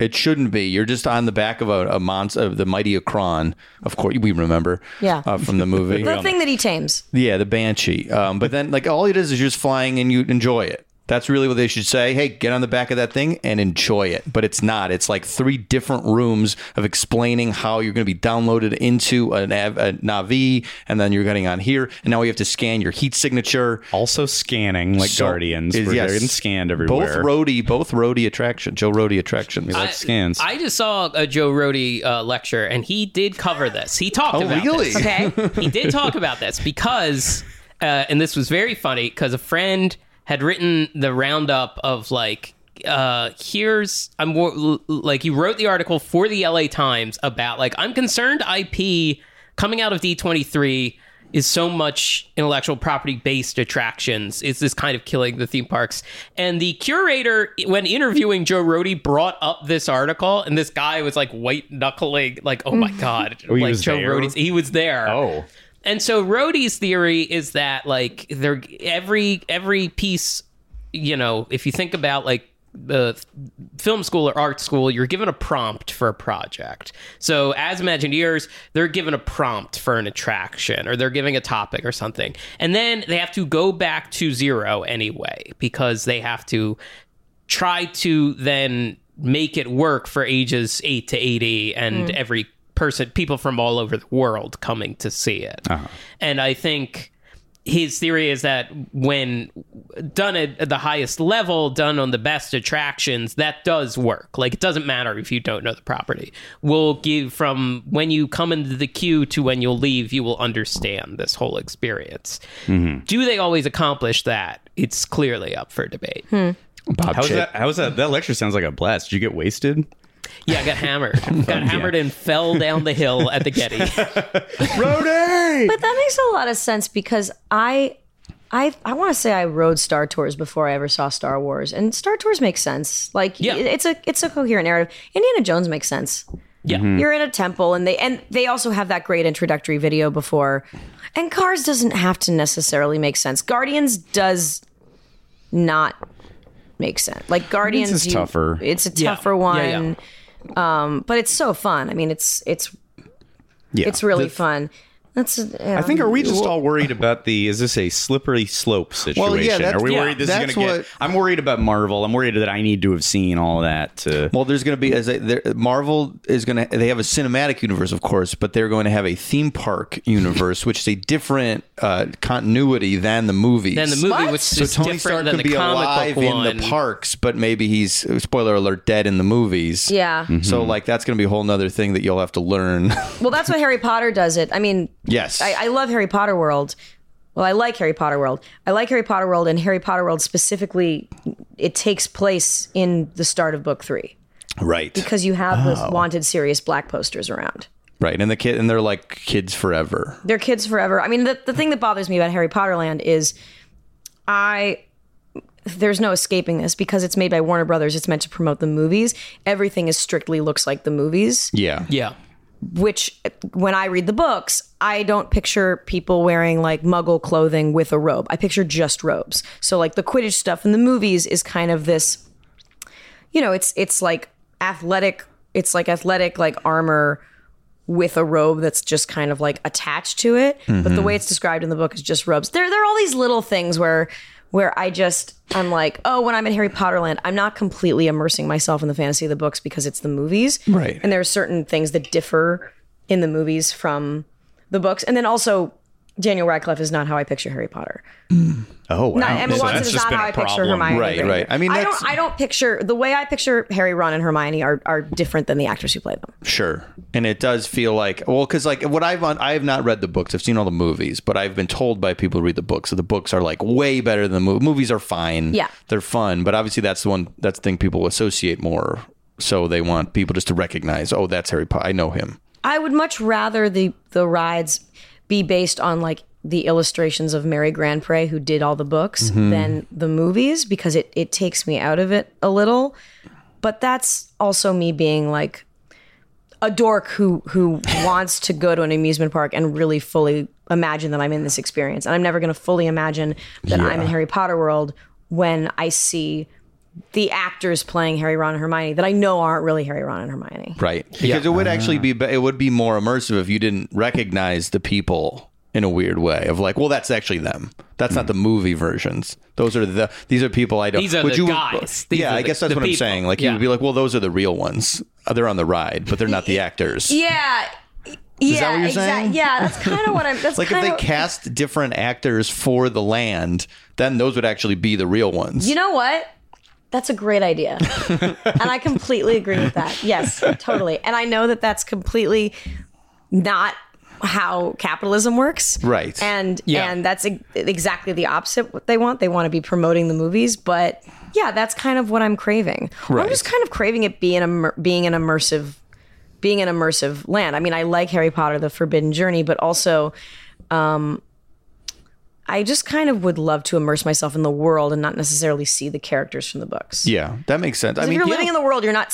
It shouldn't be. You're just on the back of a monster, of the mighty Akron. Of course, we remember. Yeah. From the movie, the thing that he tames. Yeah, the banshee. But then, like, all it is you're just flying and you enjoy it. That's really what they should say. Hey, get on the back of that thing and enjoy it. But it's not. It's like 3 different rooms of explaining how you're going to be downloaded into a Navi, and then you're getting on here, and now you have to scan your heat signature. Also scanning, like Guardians, where they're scanned everywhere. Joe Rohde attraction. He likes scans. I just saw a Joe Rohde lecture, and he did cover this. He talked about this. Okay. He did talk about this because, and this was very funny, because a friend had written the roundup of he wrote the article for the LA Times about I'm concerned IP coming out of D23 is so much intellectual property based attractions. It's this kind of killing the theme parks. And the curator, when interviewing Joe Rohde, brought up this article, and this guy was white knuckling, oh my God, he was there. Oh. And so Rohde's theory is that every piece, if you think about the film school or art school, you're given a prompt for a project. So as Imagineers, they're given a prompt for an attraction, or they're giving a topic or something. And then they have to go back to zero anyway, because they have to try to then make it work for ages 8 to 80 and every people from all over the world coming to see it. And I think his theory is that when done at the highest level, done on the best attractions, that does work. It doesn't matter if you don't know the property. We'll give from when you come into the queue to when you'll leave, you will understand this whole experience. Do they always accomplish that? It's clearly up for debate. Bob, How was that lecture? Sounds like a blast. Did you get wasted? Yeah, I got hammered. And fell down the hill at the Getty. Rohde! But that makes a lot of sense, because I want to say I rode Star Tours before I ever saw Star Wars. And Star Tours makes sense. It's a coherent narrative. Indiana Jones makes sense. Yeah. You're in a temple, and they also have that great introductory video before. And Cars doesn't have to necessarily make sense. Guardians does not make sense. Guardians is tougher. It's a tougher one. But it's so fun. It's really fun. That's. Yeah. I think, are we just all worried about the, is this a slippery slope situation? Well, yeah, are we worried this is going to get... I'm worried about Marvel. I'm worried that I need to have seen all that. Well, there's going to be... Marvel is going to... They have a cinematic universe, of course, but they're going to have a theme park universe, which is a different continuity than the movies. Than the movie, what? Which is so Tony Stark could be alive in the parks, but maybe he's, spoiler alert, dead in the movies. Yeah. Mm-hmm. So, like, that's going to be a whole nother thing that you'll have to learn. Well, that's why Harry Potter does it. I mean... Yes. I love Harry Potter World. Well, I like Harry Potter World. I like Harry Potter World, and Harry Potter World specifically, it takes place in the start of book 3. Right. Because you have the Wanted serious black posters around. Right. And they're like kids forever. They're kids forever. I mean, the thing that bothers me about Harry Potter Land is there's no escaping this because it's made by Warner Brothers. It's meant to promote the movies. Everything is strictly looks like the movies. Yeah. Yeah. Which, when I read the books, I don't picture people wearing like muggle clothing with a robe. I picture just robes. So like the Quidditch stuff in the movies is kind of this, you know, it's like athletic like armor with a robe that's just kind of like attached to it. Mm-hmm. But the way it's described in the book is just robes. There are all these little things where I'm like, oh, when I'm in Harry Potter Land, I'm not completely immersing myself in the fantasy of the books because it's the movies. Right. And there are certain things that differ in the movies from the books. And then also, Daniel Radcliffe is not how I picture Harry Potter. Oh, wow. Emma Watson is not how I picture Hermione. Right, right. I mean, I don't picture... The way I picture Harry, Ron, and Hermione are different than the actors who play them. Sure. And it does feel like... Well, because like what I have not read the books. I've seen all the movies, but I've been told by people who read the books that the books are like way better than the movies. Movies are fine. Yeah. They're fun. But obviously that's the thing people associate more. So they want people just to recognize, oh, that's Harry Potter. I know him. I would much rather the rides... be based on like the illustrations of Mary Grandpré, who did all the books, mm-hmm. than the movies, because it takes me out of it a little. But that's also me being like a dork who wants to go to an amusement park and really fully imagine that I'm in this experience. And I'm never going to fully imagine that I'm in Harry Potter World when I see the actors playing Harry, Ron, and Hermione that I know aren't really Harry, Ron, and Hermione. Right. Because it would actually be, it would be more immersive if you didn't recognize the people in a weird way of like, well, that's actually them. That's not the movie versions. These are people I don't... These are the guys. I guess that's what I'm saying. Like, you would be like, well, those are the real ones. They're on the ride, but they're not the actors. Yeah. Is that what you're saying? Yeah, that's kind of what I'm... That's like if they cast different actors for the land, then those would actually be the real ones. You know what? That's a great idea. And I completely agree with that. Yes, totally. And I know that that's completely not how capitalism works. Right. And that's exactly the opposite what they want. They want to be promoting the movies. But yeah, that's kind of what I'm craving. Right. I'm just kind of craving it being an immersive land. I mean, I like Harry Potter, The Forbidden Journey, but also... I just kind of would love to immerse myself in the world and not necessarily see the characters from the books. Yeah, that makes sense. I mean, if you're living in the world, you're not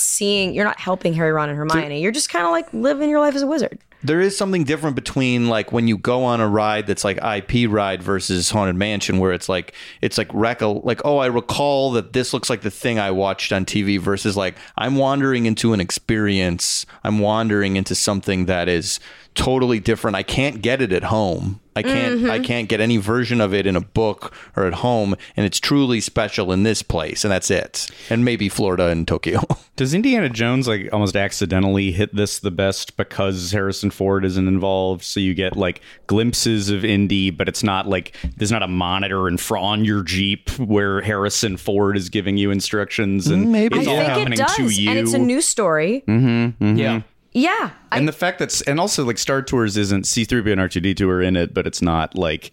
helping Harry, Ron, and Hermione. You're just kind of like living your life as a wizard. There is something different between like when you go on a ride that's like IP ride versus Haunted Mansion, where it's like I recall that this looks like the thing I watched on TV versus like I'm wandering into an experience. I'm wandering into something that is totally different. I can't get it at home. I can't get any version of it in a book or at home, and it's truly special in this place, and that's it. And maybe Florida and Tokyo. Does Indiana Jones like almost accidentally hit this the best because Harrison Ford isn't involved, so you get like glimpses of Indy, but it's not like there's not a monitor in front on your Jeep where Harrison Ford is giving you instructions, and maybe it's all happening to you, and it's a new story. Mm-hmm, mm-hmm. Yeah. Yeah. And the fact that, and also like Star Tours isn't, C-3PO and R2-D2 are in it, but it's not like,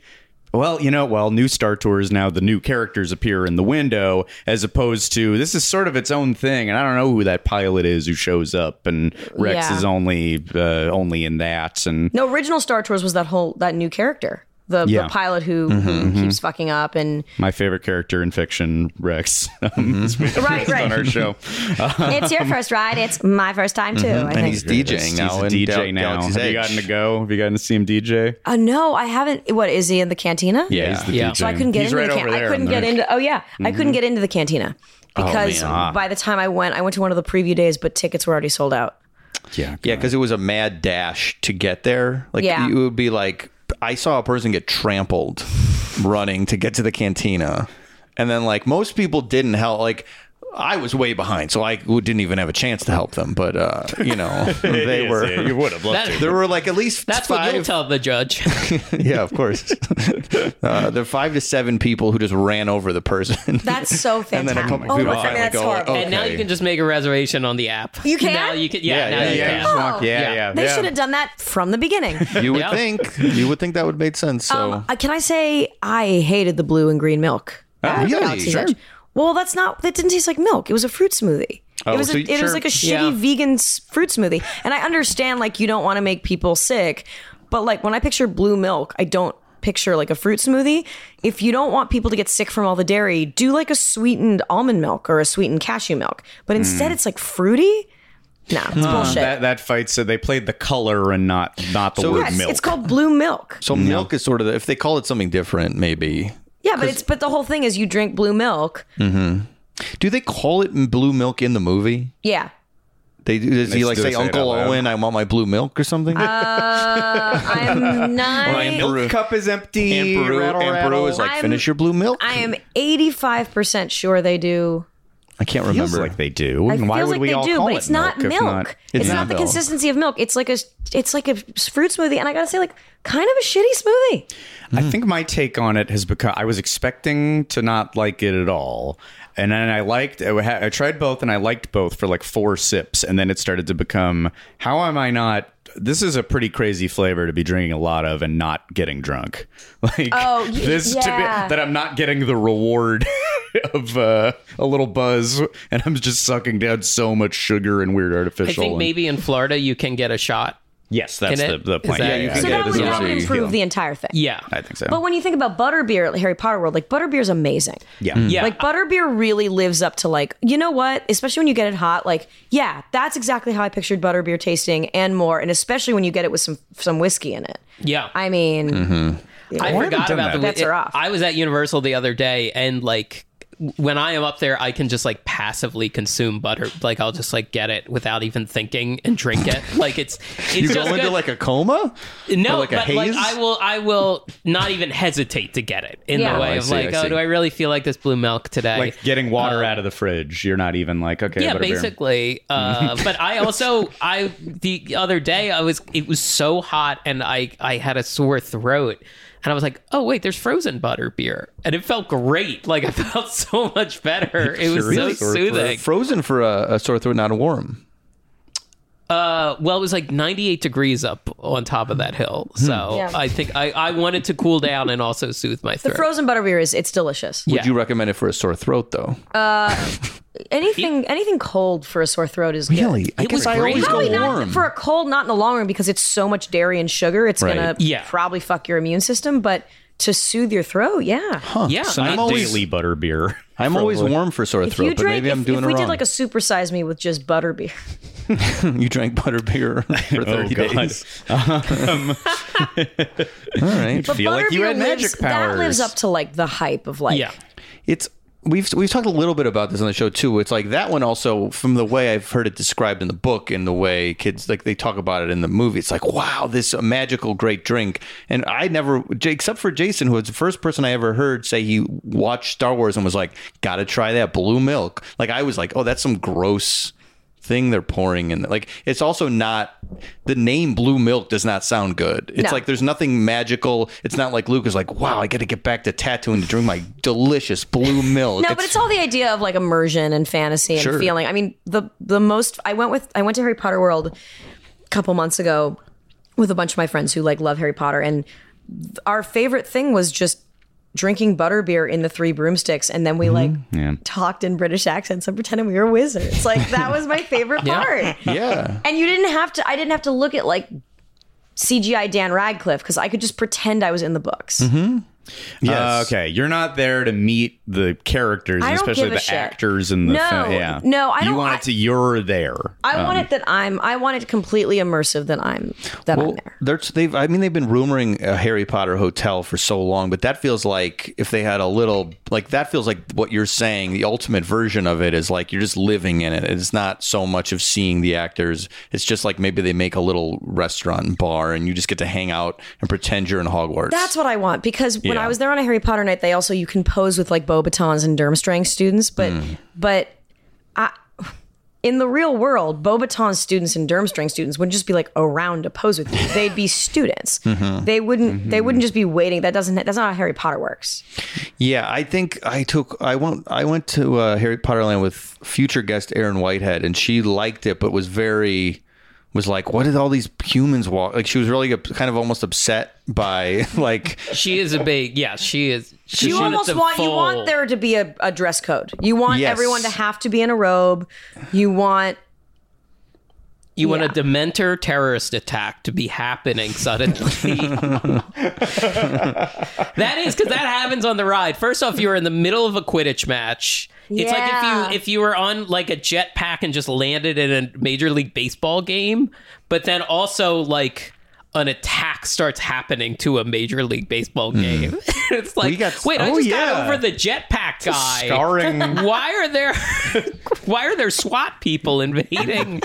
well, you know, new Star Tours now, the new characters appear in the window, as opposed to this is sort of its own thing. And I don't know who that pilot is who shows up, and Rex is only in that. And no, original Star Tours was that new character. The pilot who keeps fucking up, and my favorite character in fiction, Rex. Right. On our show. It's your first ride. It's my first time too. Mm-hmm. I think. And he's DJing now. Have you gotten to go? Have you gotten to see him DJ? No, I haven't. What is he in the cantina? Yeah, he's the DJ. So I couldn't get into the cantina. I couldn't get into. Oh yeah, I couldn't get into the cantina because by the time I went to one of the preview days, but tickets were already sold out. Yeah. Yeah. Because it was a mad dash to get there. Like, yeah. It would be like, I saw a person get trampled running to get to the cantina. And then, like, most people didn't help. Like, I was way behind, so I didn't even have a chance to help them. But, you know, they yes, were... Yeah, you would have loved to. There were, like, at least that's five... That's what you'll tell the judge. Yeah, of course. There are 5 to 7 people who just ran over the person. That's so fantastic. And then I come, oh, my God, that's horrible. Okay. And now you can just make a reservation on the app. You can? Now you can yeah, now you can. Oh, yeah. They should have done that from the beginning. You would think. You would think that would have made sense. So. Can I say I hated the blue and green milk? Oh, really? Sure. Well, that's not. That didn't taste like milk. It was a fruit smoothie. Oh, it was. So it was like a shitty vegan fruit smoothie. And I understand, like, you don't want to make people sick, but, like, when I picture blue milk, I don't picture like a fruit smoothie. If you don't want people to get sick from all the dairy, do like a sweetened almond milk or a sweetened cashew milk. But instead, it's like fruity. No, it's bullshit. That fight said they played the color and not the word milk. It's called blue milk. So milk is sort of the, if they call it something different, maybe. Yeah, but but the whole thing is you drink blue milk. Mm-hmm. Do they call it blue milk in the movie? Yeah. They do. Does he like say, Uncle Owen, I want my blue milk or something? I'm not. My milk cup is empty. Emperor is like, finish your blue milk. I am 85% sure they do. I can't remember. Feels like they do. And why would we all call it milk? But it's not milk. It's not the consistency of milk. It's like a fruit smoothie, and I gotta say, like, kind of a shitty smoothie. I think my take on it has become, I was expecting to not like it at all, and then I tried both, and I liked both for like 4 sips, and then it started to become, how am I not? This is a pretty crazy flavor to be drinking a lot of and not getting drunk. Like, that I'm not getting the reward of a little buzz, and I'm just sucking down so much sugar and weird artificial. I think maybe in Florida you can get a shot. Yes, that's the plan. So that would really improve the entire thing. Yeah, I think so. But when you think about butterbeer at Harry Potter World, like, butterbeer is amazing. Yeah. Yeah. Like, butterbeer really lives up to, like, you know what? Especially when you get it hot. Like, yeah, that's exactly how I pictured butterbeer tasting and more. And especially when you get it with some whiskey in it. Yeah. I mean, yeah. I forgot about the bets are off. I was at Universal the other day, and, like, when I am up there, I can just, like, passively consume butter. Like, I'll just, like, get it without even thinking and drink it. Like, it's you just go into, like, a coma? No, like, but, like, I will not even hesitate to get it in the way of, like, do I really feel like this blue milk today? Like, getting water out of the fridge. You're not even like, okay. Yeah, basically. But I also, the other day, it was so hot, and I had a sore throat. And I was like, oh, wait, there's frozen butter beer. And it felt great. Like, I felt so much better. It was really so soothing. Frozen for a sore throat, not a warm. Well, it was like 98 degrees up on top of that hill. So I think I wanted to cool down and also soothe my throat. The frozen butter beer it's delicious. Would you recommend it for a sore throat, though? Anything cold for a sore throat is good. Really? I guess I always go warm. For a cold, not in the long run, because it's so much dairy and sugar, it's going to probably fuck your immune system, but to soothe your throat, Yeah. So I'm always daily butter beer. I'm always warm for sore throat, but maybe I'm doing it wrong. If we did like a supersize me with just butter beer. You drank butter beer for 30 days. All right. You'd feel like you had magic powers. That lives up to like the hype of like... Yeah. We've talked a little bit about this on the show, too. It's like that one also, from the way I've heard it described in the book and the way kids, like, they talk about it in the movie. It's like, wow, this magical great drink. And I never, except for Jason, who was the first person I ever heard say he watched Star Wars and was like, gotta try that blue milk. Like, I was like, oh, that's some gross thing they're pouring in. Like, it's also not, the name blue milk does not sound good. It's like there's nothing magical. It's not like Luke is like, wow, I got to get back to Tatooine to drink my delicious blue milk. No, but it's all the idea of like immersion and fantasy and feeling. I mean, the most I went to Harry Potter World a couple months ago with a bunch of my friends who like love Harry Potter, and our favorite thing was just drinking butterbeer in the Three Broomsticks, and then we talked in British accents and pretended we were wizards. Like, that was my favorite part. Yeah. And I didn't have to look at like CGI Dan Radcliffe, because I could just pretend I was in the books. Mm-hmm. Yes. Okay, you're not there to meet the characters, especially the actors and the film. Yeah. No, I don't. You want it to you're there. I want it that I'm. I want it completely immersive that I'm. That well, I'm there. They've been rumoring a Harry Potter hotel for so long, but that feels like if they had a little like that feels like what you're saying. The ultimate version of it is like you're just living in it. It's not so much of seeing the actors. It's just like maybe they make a little restaurant and bar, and you just get to hang out and pretend you're in Hogwarts. That's what I want because when I was there on a Harry Potter night, they also you can pose with like bow batons and Durmstrang students, but in the real world, bow baton students and Durmstrang students wouldn't just be like around to pose with you. They'd be students. Mm-hmm. They wouldn't just be waiting. That's not how Harry Potter works. Yeah, I think I went to Harry Potter Land with future guest Erin Whitehead, and she liked it, but was like, what did all these humans walk? Like, she was really kind of almost upset by, like... She is a big... Yeah, she is... You want there to be a dress code. You want everyone to have to be in a robe. You want... You want a Dementor terrorist attack to be happening suddenly. That is, because that happens on the ride. First off, you're in the middle of a Quidditch match. It's like if you were on like a jetpack and just landed in a Major League Baseball game, but then also like an attack starts happening to a Major League Baseball game. It's like, I just got over the jetpack guy. Scarring. Why are there SWAT people invading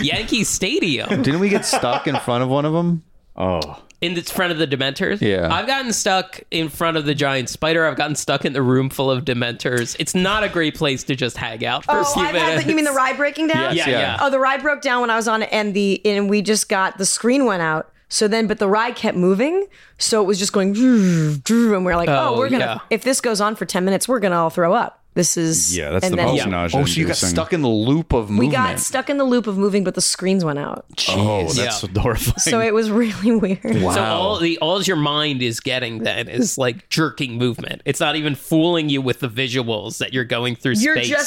Yankee Stadium? Didn't we get stuck in front of one of them? Oh. In the front of the Dementors? Yeah. I've gotten stuck in front of the giant spider. I've gotten stuck in the room full of Dementors. It's not a great place to just hang out for a few minutes. You mean the ride breaking down? Yes, yeah. Oh, the ride broke down when I was on and we just got, the screen went out. So then, but the ride kept moving. So it was just going, and we're like, we're going to, if this goes on for 10 minutes, we're going to all throw up. This is... Yeah, that's the most nausea. Oh, so you got stuck in the loop of moving. We got stuck in the loop of moving, but the screens went out. Jeez. Oh, that's horrifying. So it was really weird. Wow. So all your mind is getting then is like jerking movement. It's not even fooling you with the visuals that you're going through space.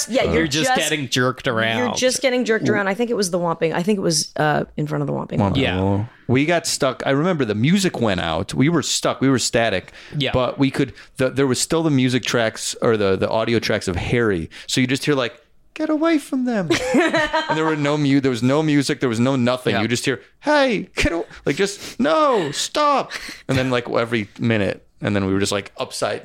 You're just getting jerked around. You're just getting jerked around. I think it was the Whomping. I think it was in front of the Whomping. Yeah. We got stuck. I remember the music went out. We were stuck. We were static. Yeah. But we could... There was still the music tracks or the audio tracks of Harry. So you just hear like, get away from them. And there was no music. There was no nothing. Yeah. You just hear, hey, get away. Like just, no, stop. And then like every minute. And then we were just like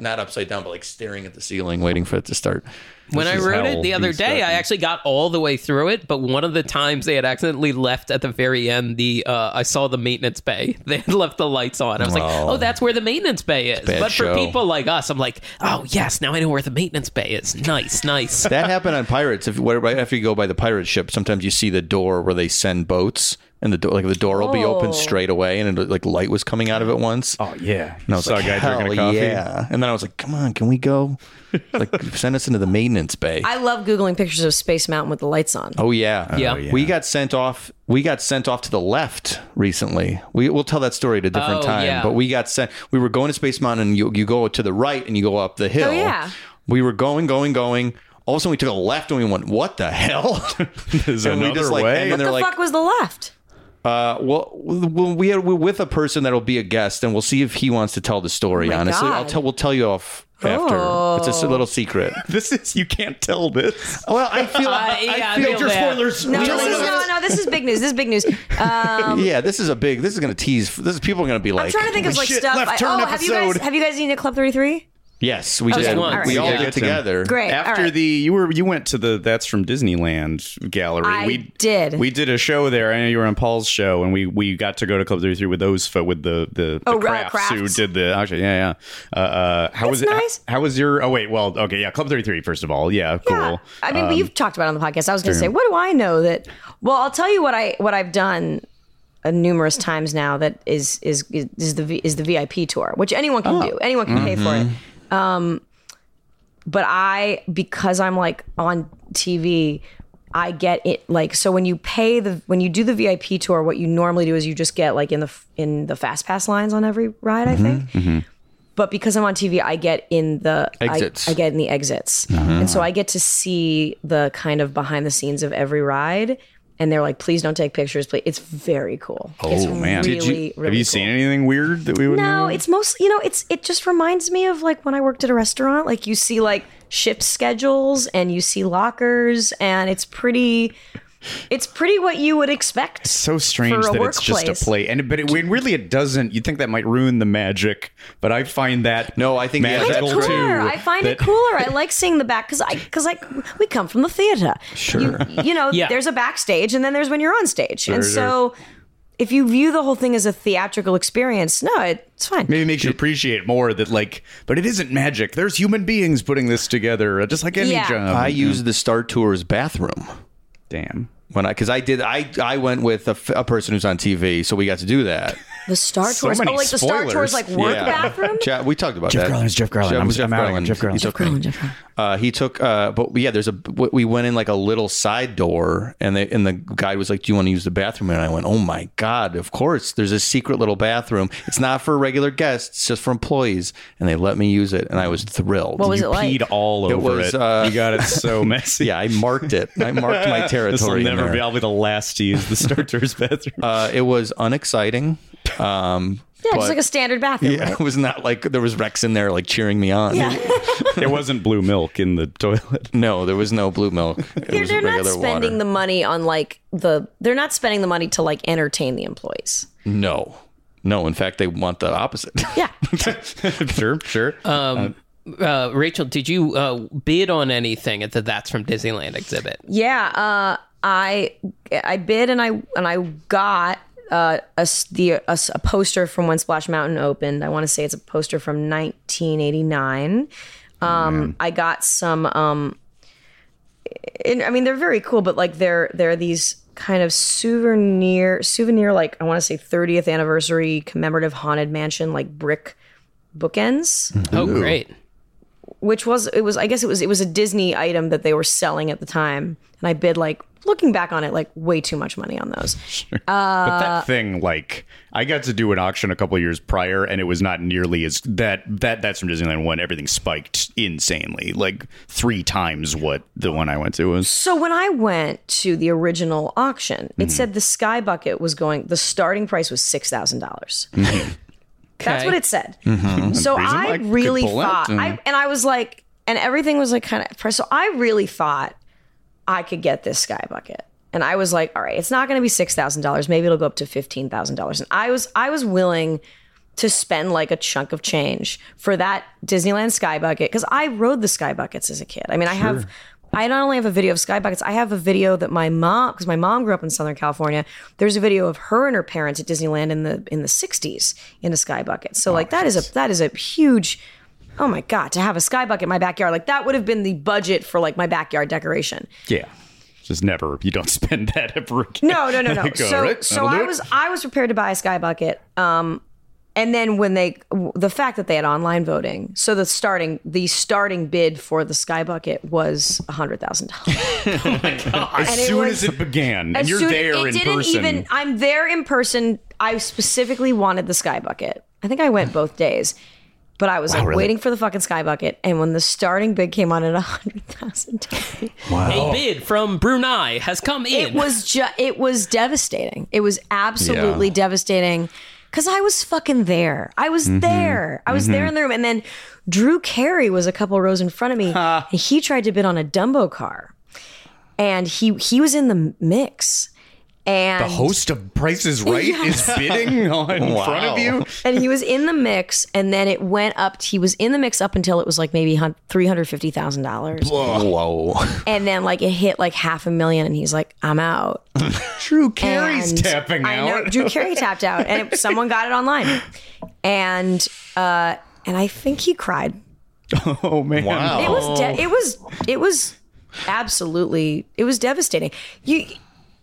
not upside down, but like staring at the ceiling, waiting for it to start. When I wrote it the other day, I actually got all the way through it. But one of the times they had accidentally left at the very end, I saw the maintenance bay. They had left the lights on. I was like, oh, that's where the maintenance bay is. But for people like us, I'm like, oh, yes, now I know where the maintenance bay is. Nice, nice. That happened on Pirates. Right after you go by the pirate ship, sometimes you see the door where they send boats. And the door will be open straight away, and it, like light was coming out of it once. Oh yeah, and I was like, a guy drinking a coffee. Yeah, and then I was like, come on, can we go? Like, send us into the maintenance bay. I love googling pictures of Space Mountain with the lights on. Oh yeah, oh, yeah. We got sent off. We got sent off to the left recently. We'll tell that story at a different time. Yeah. But we got sent. We were going to Space Mountain, and you go to the right, and you go up the hill. Oh yeah. We were going. All of a sudden, we took a left, and we went, "What the hell?" There's another way. What the fuck was the left? We're with a person that'll be a guest, and we'll see if he wants to tell the story. Honestly, we'll tell you off after. It's a little secret. You can't tell this. Well, I feel major spoilers. No, this is big news. This is big news. This is gonna tease. This is people are gonna be like. I'm trying to think of like stuff. Left turn episode. Have you guys eaten at Club 33? Yes, we did. Right. We all get together. Great. After right. You went to the That's from Disneyland gallery. We did a show there. I know you were on Paul's show, and we got to go to Club 33 with those with the crafts who did the actually. Yeah. How was it? Nice. How was your? Oh wait, well, okay, yeah. Club 33, first of all, yeah, cool. Yeah. I mean, but you've talked about it on the podcast. I was going to say, what do I know that? Well, I'll tell you what I've done. Numerous times now that is the VIP tour, which anyone can do. Anyone can pay for it. But because I'm like on TV, I get it. Like, so when you do the VIP tour, what you normally do is you just get like in the fast pass lines on every ride, I think. Mm-hmm. But because I'm on TV, I get in the exits. I get in the exits. And so I get to see the kind of behind the scenes of every ride. And they're like, please don't take pictures. Please. It's very cool. Oh, it's man. Really, have you seen anything weird that we would know? No, it's mostly, you know, it just reminds me of like when I worked at a restaurant, like you see like ship schedules and you see lockers and it's pretty what you would expect. It's so strange that it's just a play. But it doesn't. You'd think that might ruin the magic, but I find that I find it cooler. I like seeing the back because we come from the theater. Sure. You know, there's a backstage and then there's when you're on stage. Sure, and so if you view the whole thing as a theatrical experience, no, it's fine. Maybe it makes you appreciate more that, like, but it isn't magic. There's human beings putting this together, just like any job. I use the Star Tours bathroom. Damn. Because I went with a person who's on TV, so we got to do that. The Star Tours, the Star Tours, like work bathroom. We talked about that. Jeff Garland. He took, but yeah, we went in like a little side door, and the guy was like, "Do you want to use the bathroom?" And I went, "Oh my God, of course!" There's a secret little bathroom. It's not for regular guests; it's just for employees, and they let me use it, and I was thrilled. What was it like? You peed all over it. You got it so messy. Yeah, I marked it. I marked my territory. This will never be. I'll be the last to use the Star Tours bathroom. It was unexciting. Yeah, just like a standard bathroom. Yeah, right? It was not like there was Rex in there like cheering me on. Yeah. There wasn't blue milk in the toilet. No, there was no blue milk. They're not spending water. The money on like they're not spending the money to like entertain the employees. No. In fact, they want the opposite. Yeah. Sure. Rachel, did you bid on anything at the That's from Disneyland exhibit? Yeah, I bid and I got a poster from when Splash Mountain opened. I want to say it's a poster from 1989. I got some. They're very cool, but like they're these kind of souvenir like I want to say 30th anniversary commemorative Haunted Mansion like brick bookends. Mm-hmm. Oh, great. It was a Disney item that they were selling at the time, and I bid like, looking back on it, like way too much money on those. Sure. But that thing, like, I got to do an auction a couple of years prior, and it was not nearly as that's from Disneyland one. Everything spiked insanely, like 3 times what the one I went to was. So when I went to the original auction, it said the Sky Bucket was the starting price was $6,000. That's what it said. Mm-hmm. So I really thought, I was like, and everything was like kind of, so I really thought I could get this Sky Bucket. And I was like, all right, it's not going to be $6,000. Maybe it'll go up to $15,000. And I was willing to spend like a chunk of change for that Disneyland Sky Bucket. Cause I rode the Sky Buckets as a kid. I mean, I not only have a video of Sky Buckets, I have a video that my mom, because my mom grew up in Southern California, there's a video of her and her parents at Disneyland in the 60s in a Sky Bucket. So like that is a huge, oh my God, to have a Sky Bucket in my backyard, like that would have been the budget for like my backyard decoration. Yeah. Just never, you don't spend that ever again. No. Like, so I was prepared to buy a Sky Bucket. And then when the fact that they had online voting, so the starting bid for the Sky Bucket was $100,000. Oh my God. I'm there in person. I specifically wanted the Sky Bucket. I think I went both days, but I was waiting for the fucking Sky Bucket. And when the starting bid came on at $100,000, wow. A bid from Brunei has come in. It was devastating. It was absolutely devastating. Because I was fucking there. I was there in the room. And then Drew Carey was a couple rows in front of me. And he tried to bid on a Dumbo car. And he was in the mix. And the host of Price is Right is bidding on in front of you. And he was in the mix. And then it went up. He was in the mix up until it was like maybe $350,000. Whoa. And then like it hit like $500,000. And he's like, I'm out. Drew Carey's tapping out. I know, Drew Carey tapped out, and someone got it online, and I think he cried. Oh man! Wow! It was devastating. You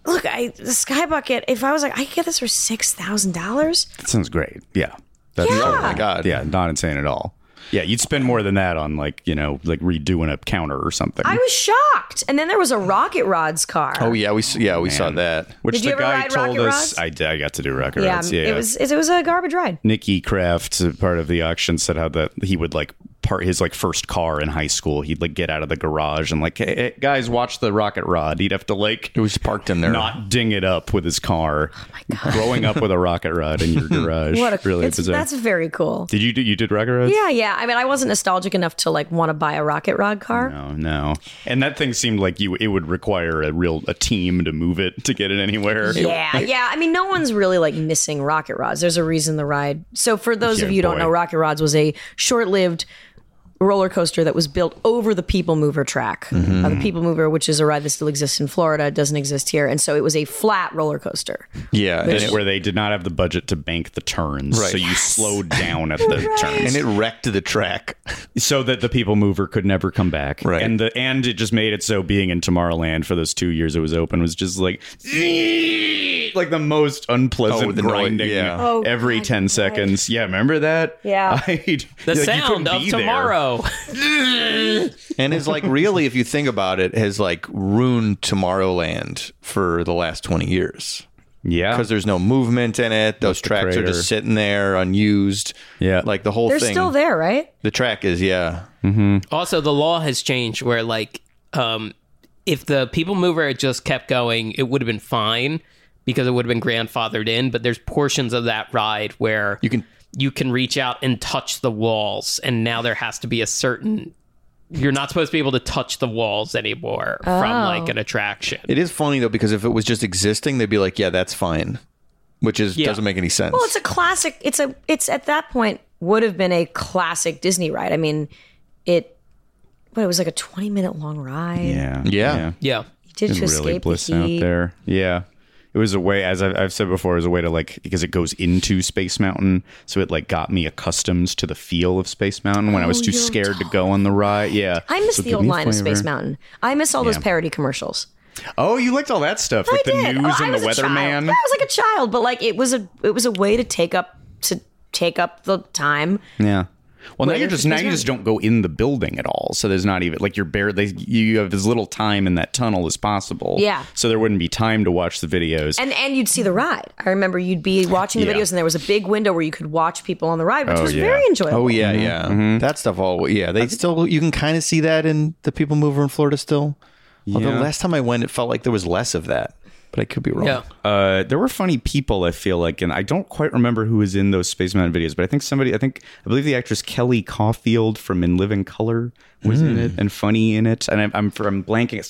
look, the Sky Bucket. If I was like, I could get this for $6,000. That sounds great. Yeah. Oh my God. Yeah, not insane at all. Yeah, you'd spend more than that on like, you know, like redoing a counter or something. I was shocked. And then there was a Rocket Rods car. Oh yeah, we saw that. Which did you ever ride Rocket Rods? I got to do Rocket Rods. Yeah, it was a garbage ride. Nikki Kraft, part of the auction, said how that he would like car, his like first car in high school, he'd like get out of the garage and like, hey, guys, watch the rocket rod. He'd have to like, it was parked in there, not ding it up with his car. Oh my God. Growing up with a rocket rod in your garage. That's very cool. Did you rocket rods? Yeah. I mean, I wasn't nostalgic enough to like want to buy a rocket rod car. No. And that thing seemed like it would require a team to move it to get it anywhere. Yeah. I mean, no one's really like missing rocket rods. There's a reason the ride. So for those of you who don't know, Rocket Rods was a short-lived roller coaster that was built over the People Mover track. Mm-hmm. The People Mover, which is a ride that still exists in Florida, doesn't exist here. And so it was a flat roller coaster. Yeah. Where they did not have the budget to bank the turns. Right. So you slowed down at the turns. And it wrecked the track. So that the People Mover could never come back. Right. And it just made it so being in Tomorrowland for those 2 years it was open was just like the most unpleasant grinding every 10 seconds. Yeah, remember that? Yeah. The sound of tomorrow. And it's like, really, if you think about it, has like ruined Tomorrowland for the last 20 years. Yeah. Because there's no movement in it. Those tracks are just sitting there unused. Yeah. Like the whole thing. They're still there, right? The track is, yeah. Mm-hmm. Also, the law has changed where like if the People Mover had just kept going, it would have been fine because it would have been grandfathered in. But there's portions of that ride where you can reach out and touch the walls, and now there has to be a certain... You're not supposed to be able to touch the walls anymore from, like, an attraction. It is funny, though, because if it was just existing, they'd be like, yeah, that's fine, which is doesn't make any sense. Well, it's a classic... It's at that point, would have been a classic Disney ride. I mean, it was like a 20-minute long ride. Yeah. You did just really escape the heat. Out there. Yeah. It was a way, as I've said before, to like, because it goes into Space Mountain. So it like got me accustomed to the feel of Space Mountain when I was too scared to go on the ride. Yeah. I miss the old line of Space Mountain. I miss all those parody commercials. Oh, you liked all that stuff. Like the news and the weatherman. I was like a child, but like it was a way to take up the time. Yeah. Well, now you just don't go in the building at all. So there's not even like you're barely you have as little time in that tunnel as possible. Yeah. So there wouldn't be time to watch the videos. And you'd see the ride. I remember you'd be watching the videos, and there was a big window where you could watch people on the ride, which was very enjoyable. Oh yeah, yeah. Mm-hmm. That stuff all they still you can kind of see that in the People Mover in Florida still. Yeah. Although last time I went, it felt like there was less of that. But I could be wrong. Yeah. There were funny people, I feel like, and I don't quite remember who was in those Space Mountain videos, but I believe the actress Kelly Caulfield from In Living Color was in it and funny in it. And I'm blanking.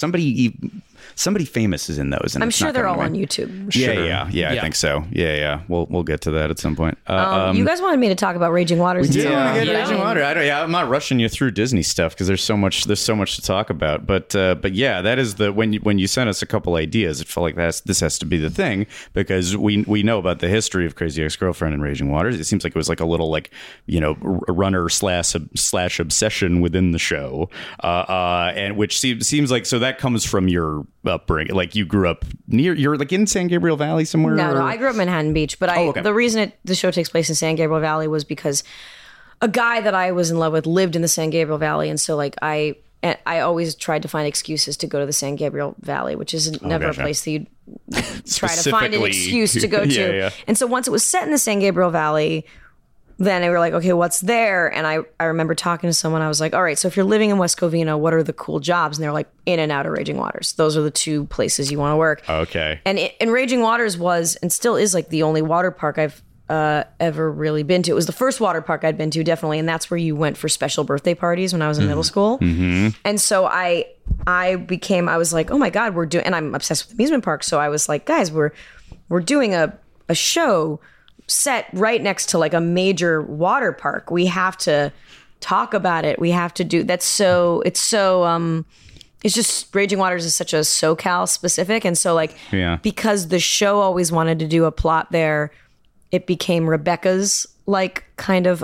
Somebody famous is in those. And I'm sure they're all on YouTube. Sure. Yeah, I think so. Yeah. We'll get to that at some point. You guys wanted me to talk about Raging Waters. We did. Raging Waters. I'm not rushing you through Disney stuff because there's so much to talk about. But yeah, that is when you sent us a couple ideas, it felt like this has to be the thing because we know about the history of Crazy Ex-Girlfriend and Raging Waters. It seems like it was like a little like runner slash obsession within the show, and which seems like so that comes from your upbringing, like you grew up near, you're like in San Gabriel Valley somewhere? No, I grew up in Manhattan Beach, but the reason the show takes place in San Gabriel Valley was because a guy that I was in love with lived in the San Gabriel Valley, and so like I always tried to find excuses to go to the San Gabriel Valley, which is never a place that you'd try to find an excuse to go to. Yeah. And so once it was set in the San Gabriel Valley, then they were like, okay, what's there? And I remember talking to someone. I was like, all right, so if you're living in West Covina, what are the cool jobs? And they're like, in and out of Raging Waters. Those are the two places you want to work. Okay. And Raging Waters was and still is like the only water park I've ever really been to. It was the first water park I'd been to, definitely. And that's where you went for special birthday parties when I was in middle school. Mm-hmm. And so I was like, oh my God, we're doing, and I'm obsessed with amusement parks. So I was like, guys, we're doing a show set right next to like a major water park. We have to talk about it. We have to do that's so it's so it's just Raging Waters is such a SoCal specific, and so like because the show always wanted to do a plot there, it became Rebecca's like kind of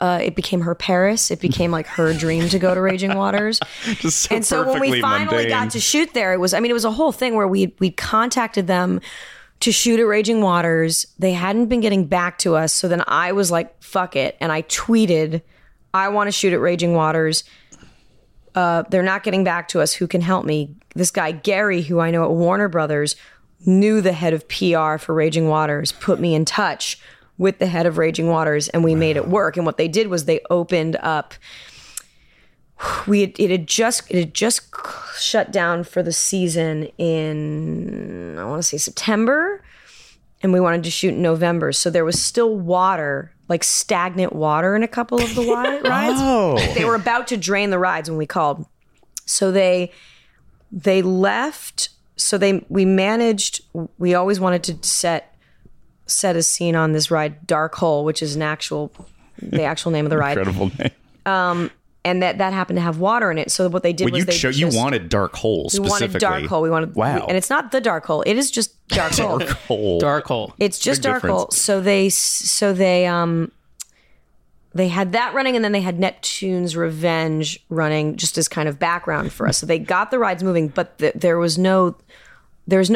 it became her Paris. It became like her dream to go to Raging Waters. And so when we finally got to shoot there, it was a whole thing where we contacted them to shoot at Raging Waters. They hadn't been getting back to us. So then I was like, fuck it. And I tweeted, I want to shoot at Raging Waters. They're not getting back to us. Who can help me? This guy, Gary, who I know at Warner Brothers, knew the head of PR for Raging Waters, put me in touch. with the head of Raging Waters, and we made it work. And what they did was they opened up. It had just shut down for the season in, I want to say, September, and we wanted to shoot in November, so there was still water, like stagnant water, in a couple of the rides. Oh. They were about to drain the rides when we called, so they left. So we managed. We always wanted to set a scene on this ride, Dark Hole, which is the actual name of the ride. Incredible name. And that happened to have water in it. So what they did was you wanted Dark Hole specifically. We wanted Dark Hole. And it's not the Dark Hole. It is just Dark Hole. Dark Hole. Dark Hole. It's just Dark Hole. So they had that running, and then they had Neptune's Revenge running just as kind of background for us. So they got the rides moving, but there's no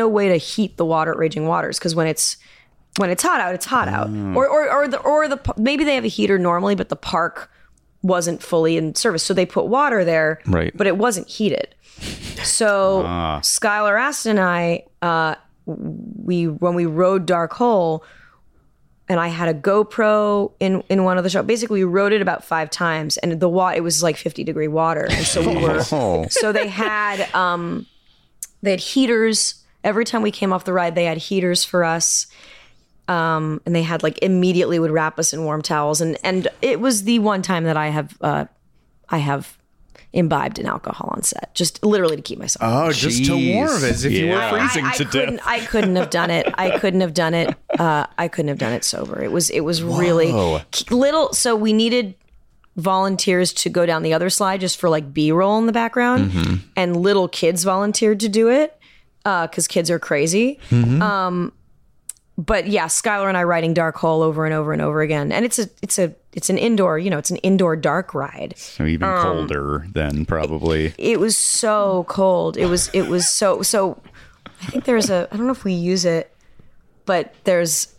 way to heat the water at Raging Waters, because when it's hot out, it's hot out. Or maybe they have a heater normally, but the park wasn't fully in service, so they put water there, right? But it wasn't heated. So Skylar Astin and I, when we rode Dark Hole, and I had a GoPro in one of the shots. Basically, we rode it about 5 times, and the water, it was like 50-degree water, and so we were. So they had heaters every time we came off the ride. They had heaters for us. And they had immediately would wrap us in warm towels, and it was the one time that I have imbibed in alcohol on set, just literally to keep myself. Oh, geez. Just to warm as if you were freezing to death. I couldn't have done it. I couldn't have done it sober. It was really little. So we needed volunteers to go down the other slide just for B-roll in the background, and little kids volunteered to do it because kids are crazy. Mm-hmm. But yeah, Skylar and I riding Dark Hole over and over and over again, and it's an indoor, it's an indoor dark ride. So even colder then probably. It was so cold. It was so. I think there's I don't know if we use it, but there's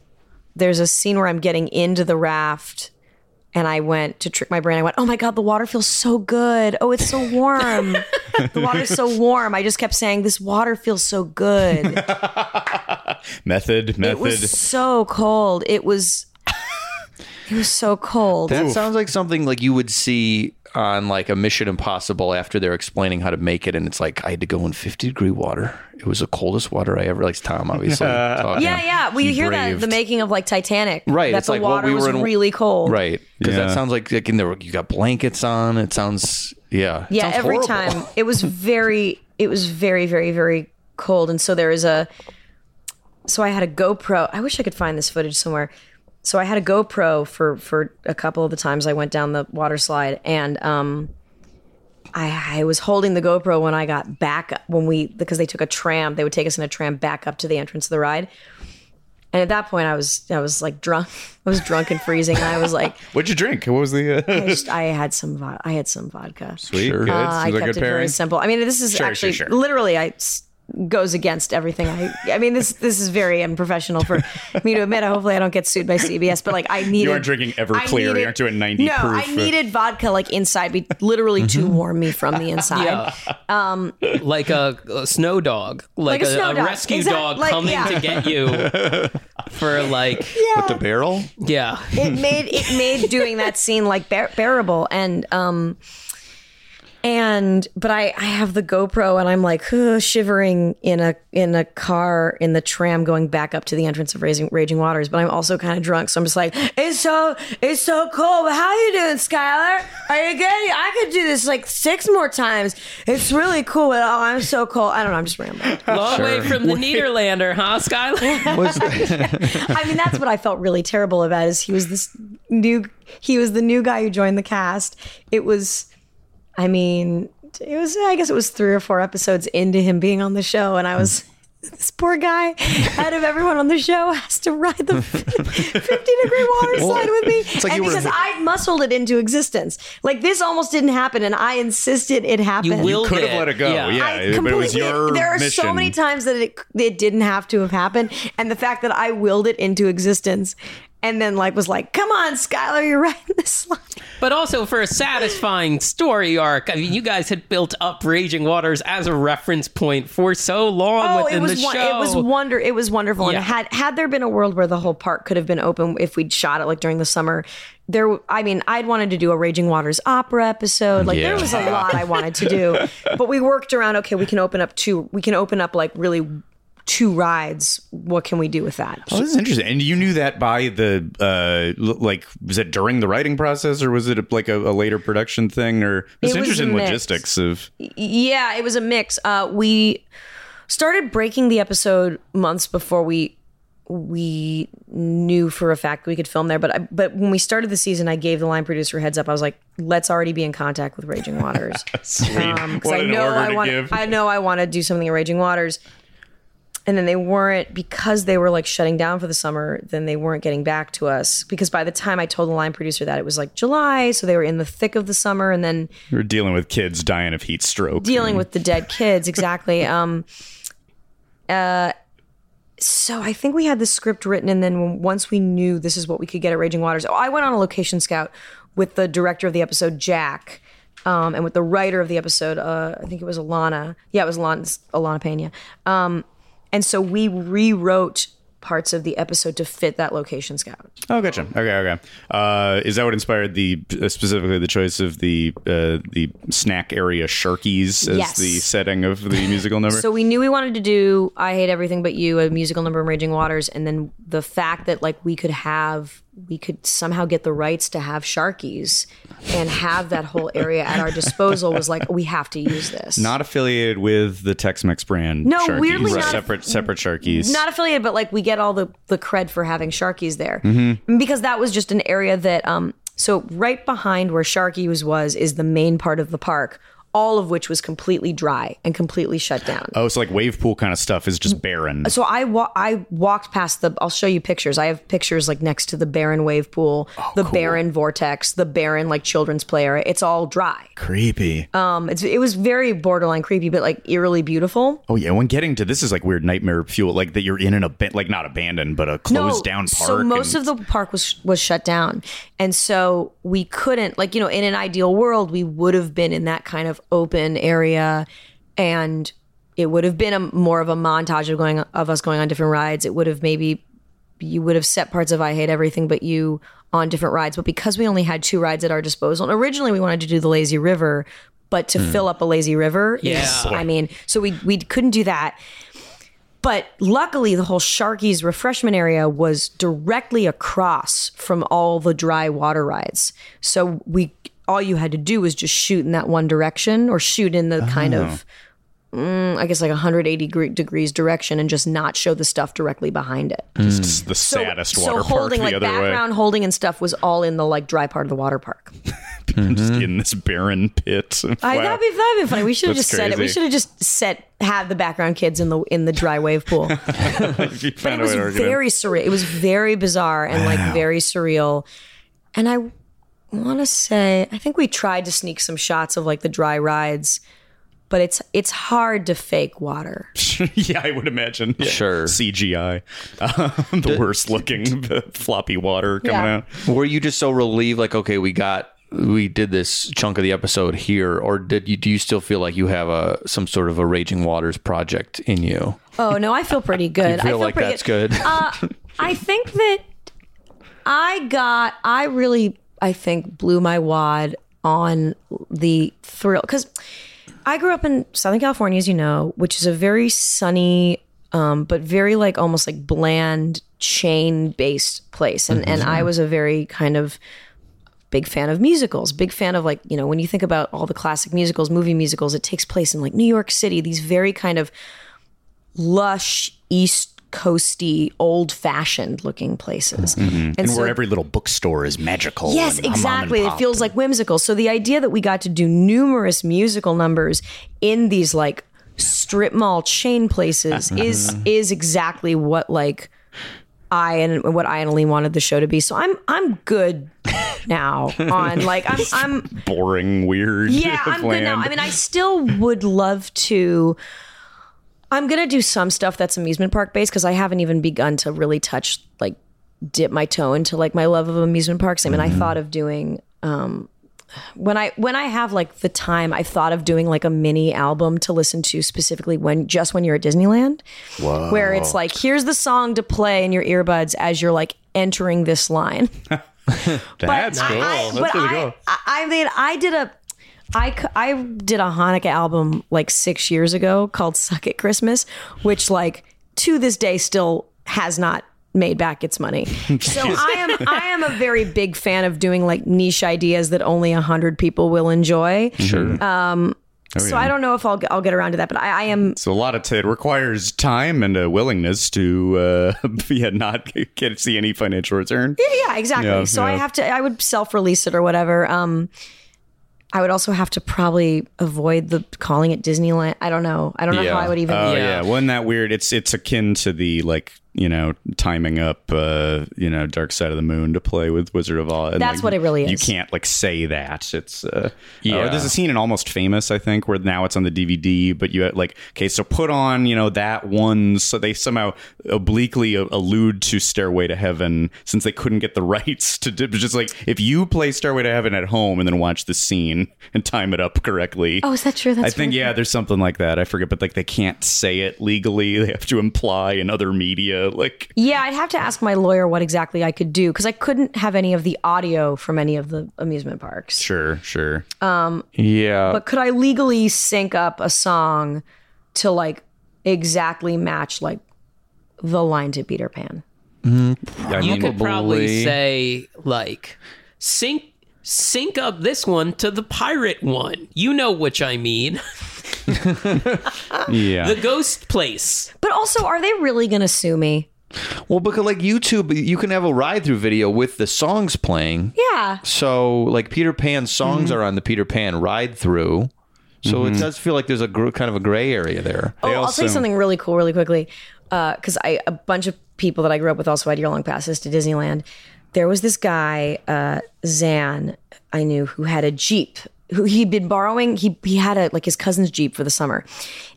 a scene where I'm getting into the raft, and I went to trick my brain. I went, oh my God, the water feels so good. Oh, it's so warm. The water's so warm. I just kept saying, this water feels so good. Method. It was so cold. It was so cold. That sounds like something you would see on a Mission Impossible after they're explaining how to make it, and it's I had to go in 50-degree water. It was the coldest water I ever Tom obviously. Yeah. Well, you hear that the making of Titanic, right? That it's the water was really cold, right? Because that sounds like in there you got blankets on. It sounds sounds every horrible. Time it was very very very cold, and so there is a. So I had a GoPro. I wish I could find this footage somewhere. So I had a GoPro for a couple of the times I went down the water slide, and I was holding the GoPro when I got back up, because they took a tram. They would take us in a tram back up to the entrance of the ride, and at that point I was drunk. I was drunk and freezing. And I was like, "What'd you drink? What was the?" I had some vodka. Sweet, good. I kept it very simple. I mean, this is actually literally goes against everything. I mean, this is very unprofessional for me to admit. Hopefully I don't get sued by CBS, but I needed... You aren't drinking Everclear. You aren't doing 90 proof. No, I needed vodka inside me, literally to warm me from the inside. Yeah. Like a snow dog. Like a snow dog. Rescue dog coming to get you for With the barrel? Yeah. It made doing that scene bearable. But I have the GoPro, and I'm shivering in a car in the tram going back up to the entrance of Raging Waters. But I'm also kind of drunk, so I'm just it's so cold. How you doing, Skylar? Are you good? I could do this 6 more times. It's really cool. Oh, I'm so cold. I don't know. I'm just rambling. Long way from the Nederlander, huh, Skylar? I mean, that's what I felt really terrible about. Is he was the new guy who joined the cast. I guess it was 3 or 4 episodes into him being on the show, and I was, this poor guy, out of everyone on the show, has to ride the 50-degree water slide with me. I muscled it into existence. This almost didn't happen, and I insisted it happened. You could have let it go, but it was your There are mission. So many times that it didn't have to have happened, and the fact that I willed it into existence And then like was like, come on, Skylar, you're writing this line. But also for a satisfying story arc. I mean, you guys had built up Raging Waters as a reference point for so long within the show. It was wonderful. Yeah. And had there been a world where the whole park could have been open if we'd shot it like during the summer, there, I mean, I'd wanted to do a Raging Waters opera episode. Like there was a lot I wanted to do, but we worked around, okay, we can open up like really 2 rides. What can we do with that? Oh, this is interesting. And you knew that by the was it during the writing process, or was it like a later production thing, or it's interesting logistics of? Yeah, it was a mix. We started breaking the episode months before we knew for a fact we could film there. But when we started the season, I gave the line producer a heads up. I was like, let's already be in contact with Raging Waters. Sweet. I know I want to do something at Raging Waters. And then they weren't, because they were like shutting down for the summer, then they weren't getting back to us. Because by the time I told the line producer that, it was like July. So they were in the thick of the summer. And then we were dealing with kids dying of heat stroke. With the dead kids. Exactly. So I think we had the script written. And then once we knew this is what we could get at Raging Waters, I went on a location scout with the director of the episode, Jack. And with the writer of the episode, I think it was Alana. Yeah, it was Alana Pena. And so we rewrote parts of the episode to fit that location scout. Oh, gotcha. Okay. Is that what inspired specifically the choice of the snack area Sharkies as the setting of the musical number? So we knew we wanted to do I Hate Everything But You, a musical number in Raging Waters, and then the fact that like we could somehow get the rights to have Sharkies and have that whole area at our disposal was like, we have to use this. Not affiliated with the Tex-Mex brand. No, Sharkies. Weirdly not. Separate Sharkies. Not affiliated, but like we get all the cred for having Sharkies there. Mm-hmm. Because that was just an area that, so right behind where Sharkies was is the main part of the park, all of which was completely dry and completely shut down. Oh, so like wave pool kind of stuff is just barren. So I walked past I'll show you pictures. I have pictures like next to the barren wave pool, barren vortex, the barren like children's play area. It's all dry. Creepy. It was very borderline creepy, but like eerily beautiful. Oh yeah, when getting to this is like weird nightmare fuel, like that you're in an like not abandoned, but a closed down park. So most of the park was shut down. And so we couldn't, like, you know, in an ideal world, we would have been in that kind of open area, and it would have been more of a montage of us going on different rides. It would have you would have set parts of I Hate Everything But You on different rides, but because we only had 2 rides at our disposal, and originally we wanted to do the lazy river, but to fill up a lazy river so we couldn't do that. But luckily, the whole Sharkies refreshment area was directly across from all the dry water rides, so all you had to do was just shoot in that one direction, or shoot in the kind of, I guess like 180 degrees direction, and just not show the stuff directly behind it. Just the saddest water park holding, the like, other way. So background holding and stuff was all in the like dry part of the water park. Just in this barren pit. That'd be funny. We should have just said it. We should have just had the background kids in the dry wave pool. But it was very surreal. It was very bizarre and like very surreal. And I want to say, I think we tried to sneak some shots of like the dry rides, but it's hard to fake water. Yeah, I would imagine. Yeah. Sure. CGI. The worst looking floppy water coming out. Were you just so relieved, like, okay, we did this chunk of the episode here, or do you still feel like you have some sort of a Raging Waters project in you? Oh, no, I feel pretty good. I feel like that's good. I think that I really blew my wad on the thrill, because I grew up in Southern California, as you know, which is a very sunny, but very like almost like bland chain based place. And I was a very kind of big fan of musicals, big fan of like, you know, when you think about all the classic musicals, movie musicals, it takes place in like New York City, these very kind of lush East coasty, old-fashioned looking places. And where every little bookstore is magical. Yes, exactly. It feels like whimsical. So the idea that we got to do numerous musical numbers in these like strip mall chain places is exactly what like I and Aline wanted the show to be. So I'm good now on like I'm boring, weird. Yeah, I'm good now. I mean, I still would love to. I'm going to do some stuff that's amusement park based, because I haven't even begun to really touch like dip my toe into like my love of amusement parks. I mean, I thought of doing, when I have like the time, I thought of doing like a mini album to listen to specifically when you're at Disneyland. Wow. Where it's like, here's the song to play in your earbuds as you're like entering this line. That's cool. That's really cool. I did a Hanukkah album like 6 years ago called Suck It Christmas, which like to this day still has not made back its money. So I am a very big fan of doing like niche ideas that only 100 people will enjoy. Sure. I don't know if I'll get around to that, but I am. So a lot of it requires time and a willingness to not see any financial return. Yeah, exactly. Yeah, so yeah. I would self-release it or whatever. I would also have to probably avoid the calling it Disneyland. I don't know how I would even. Oh yeah, wasn't that weird? It's akin to the like timing up Dark Side of the Moon to play with Wizard of Oz. And, that's what it really is. You can't like say that. It's there's a scene in Almost Famous, I think, where now it's on the DVD, but you like so put on that one. So they somehow obliquely allude to Stairway to Heaven since they couldn't get the rights to just like if you play Stairway to Heaven at home and then watch the scene and time it up correctly. Oh, is that true? I think, yeah, there's something like that. I forget, but like they can't say it legally. They have to imply in other media. Like, yeah, I'd have to ask my lawyer what exactly I could do because I couldn't have any of the audio from any of the amusement parks. Sure. Yeah. But could I legally sync up a song to like exactly match like the line to Peter Pan? You could probably say like sync up this one to the pirate one. You know which I mean. Yeah. The ghost place. But also, are they really going to sue me? Well, because like YouTube, you can have a ride-through video with the songs playing. Yeah. So like Peter Pan's songs are on the Peter Pan ride-through. So it does feel like there's a kind of a gray area there. Oh, I'll say something really cool really quickly. Because a bunch of people that I grew up with also had year-long passes to Disneyland. There was this guy, Zan, I knew, who had a Jeep, who he'd been borrowing. He had his cousin's Jeep for the summer.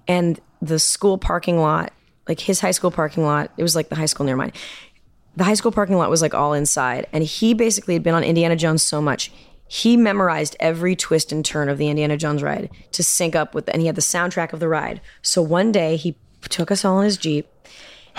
And the school parking lot, like his high school parking lot, it was like the high school near mine. The high school parking lot was like all inside. And he basically had been on Indiana Jones so much. He memorized every twist and turn of the Indiana Jones ride to sync up with, and he had the soundtrack of the ride. So one day he took us all in his Jeep.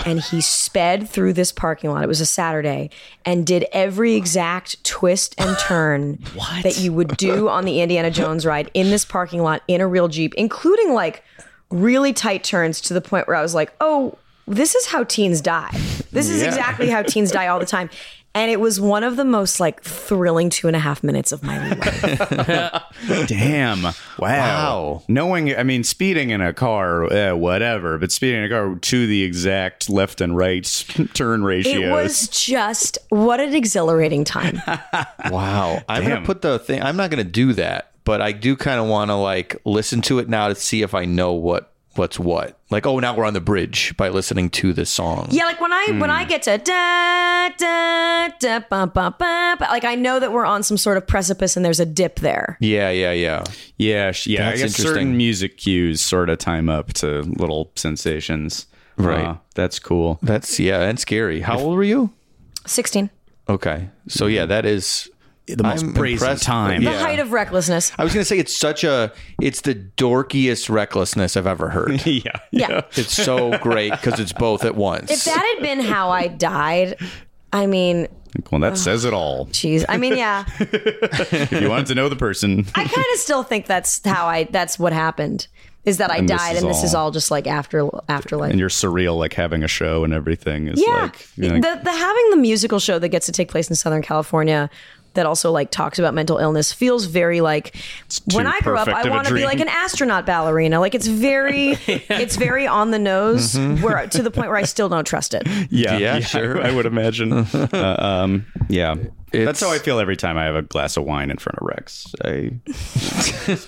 And he sped through this parking lot. It was a Saturday, and did every exact twist and turn that you would do on the Indiana Jones ride in this parking lot in a real Jeep, including like really tight turns to the point where I was like, oh, this is how teens die. This is exactly how teens die all the time. And it was one of the most like thrilling 2.5 minutes of my life. Damn. Wow. Knowing, I mean, speeding in a car, whatever, but speeding in a car to the exact left and right turn ratios. It was just, what an exhilarating time. Wow. I'm going to put the thing, I'm not going to do that, but I do kind of want to like listen to it now to see if I know what's what. Like, oh, now we're on the bridge by listening to this song. Yeah, like when I get to da da da ba ba ba, like I know that we're on some sort of precipice and there's a dip there. Yeah. I guess certain music cues sort of time up to little sensations. Right. That's cool. That's and scary. How old were you? 16. Okay, so yeah, that is. The most brazen time. The height of recklessness. I was going to say it's the dorkiest recklessness I've ever heard. Yeah. It's so great because it's both at once. If that had been how I died, I mean... Well, that says it all. Jeez. I mean, yeah. If you wanted to know the person. I kind of still think that's what happened. Is that I died, and this is all just like afterlife. And you're surreal, like having a show and everything. Is having the musical show that gets to take place in Southern California... that also like talks about mental illness feels very like when I grew up, I want to be like an astronaut ballerina. Like it's very on the nose where to the point where I still don't trust it. Yeah, sure. I would imagine. That's how I feel every time I have a glass of wine in front of Rex.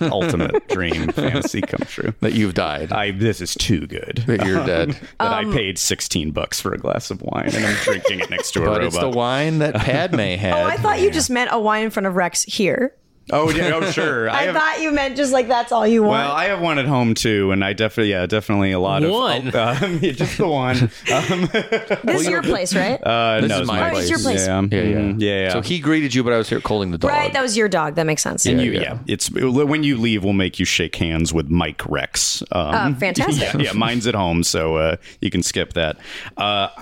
Ultimate dream fantasy come true. That you've died. This is too good. That you're dead. That I paid $16 for a glass of wine and I'm drinking it next to a robot. But it's the wine that Padme had. Oh, I thought you just meant a wine in front of Rex here. Oh, yeah, oh, sure. I thought you meant just like that's all you want. Well, I have one at home too, and I definitely a lot of one. Just the one. This is your place, right? No, it's my place. It's your place. Yeah. So he greeted you, but I was here calling the dog. Right, that was your dog. That makes sense. And yeah. It's when you leave, we'll make you shake hands with Mike Rex. Fantastic. Yeah, mine's at home, so you can skip that. With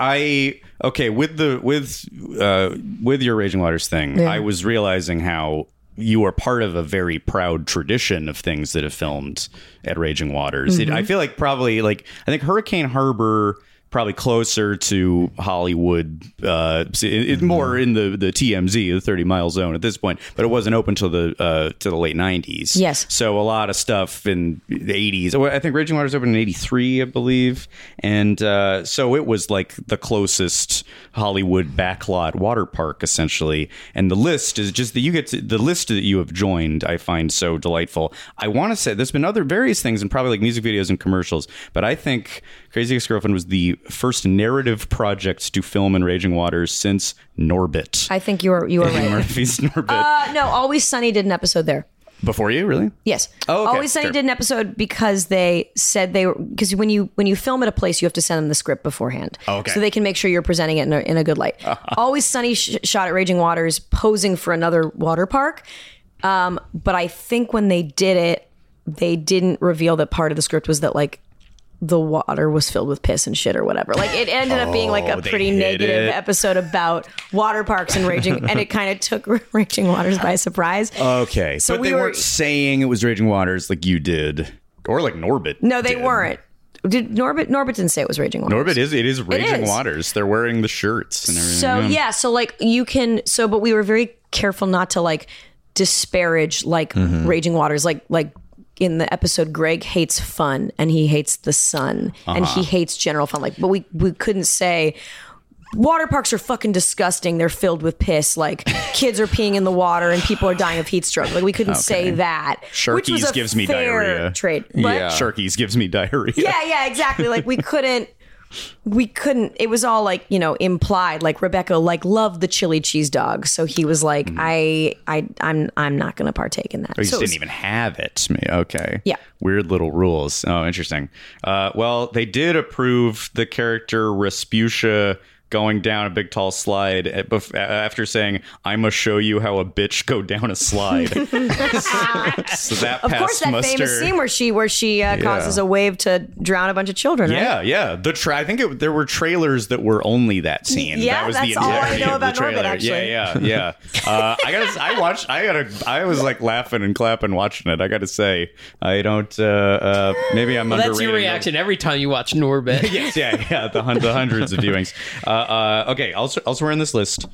your Raging Waters thing, I was realizing how you are part of a very proud tradition of things that have filmed at Raging Waters. Mm-hmm. I feel like I think Hurricane Harbor probably closer to Hollywood, more in the TMZ, the 30 mile zone at this point, but it wasn't open till the late 90s. Yes. So a lot of stuff in the 80s. I think Raging Waters opened in 83, I believe. And so it was like the closest Hollywood backlot water park, essentially. And the list is just that you get to, the list that you have joined, I find so delightful. I want to say there's been other various things and probably like music videos and commercials, but I think Crazy Ex-Girlfriend was the first narrative project to film in Raging Waters since Norbit. I think you were right. Murphy's Norbit. No, Always Sunny did an episode there. Before you, really? Yes. Oh, okay. Always Sunny did an episode because they said because when you film at a place, you have to send them the script beforehand. Okay. So they can make sure you're presenting it in a good light. Always Sunny shot at Raging Waters posing for another water park. But I think when they did it, they didn't reveal that part of the script was that like, the water was filled with piss and shit or whatever. Like it ended up being like a pretty negative episode about water parks and Raging, and it kind of took Raging Waters by surprise. Okay. So but they weren't saying it was Raging Waters like you did or like Norbit. No, they weren't. Did Norbit didn't say it was Raging Waters. It is Raging Waters. They're wearing the shirts and everything. So yeah, so like you can, so, but we were very careful not to like disparage like Raging Waters, like, in the episode, Greg hates fun and he hates the sun and he hates general fun. Like, but we couldn't say water parks are fucking disgusting. They're filled with piss. Like kids are peeing in the water and people are dying of heat stroke. Like we couldn't say that. Sharkies gives me diarrhea. Trade. Yeah. Sharkies gives me diarrhea. Yeah, exactly. Like we couldn't, it was all like, you know, implied, like Rebecca, like loved the chili cheese dog. So he was like, I'm not going to partake in that. Oh, you just didn't even have it. Okay. Yeah. Weird little rules. Oh, interesting. Well, they did approve the character Respucia going down a big tall slide after saying, I must show you how a bitch go down a slide. So that of course, that muster. Famous scene where she causes a wave to drown a bunch of children, right? Yeah. I think there were trailers that were only that scene. Yeah, that was that's the all I know about Norbit, actually. Yeah. I was like laughing and clapping watching it. I gotta say, I don't, maybe I'm underrated. That's your reaction every time you watch Norbit. Yes, yeah, the hundreds of viewings. Okay, elsewhere on this list,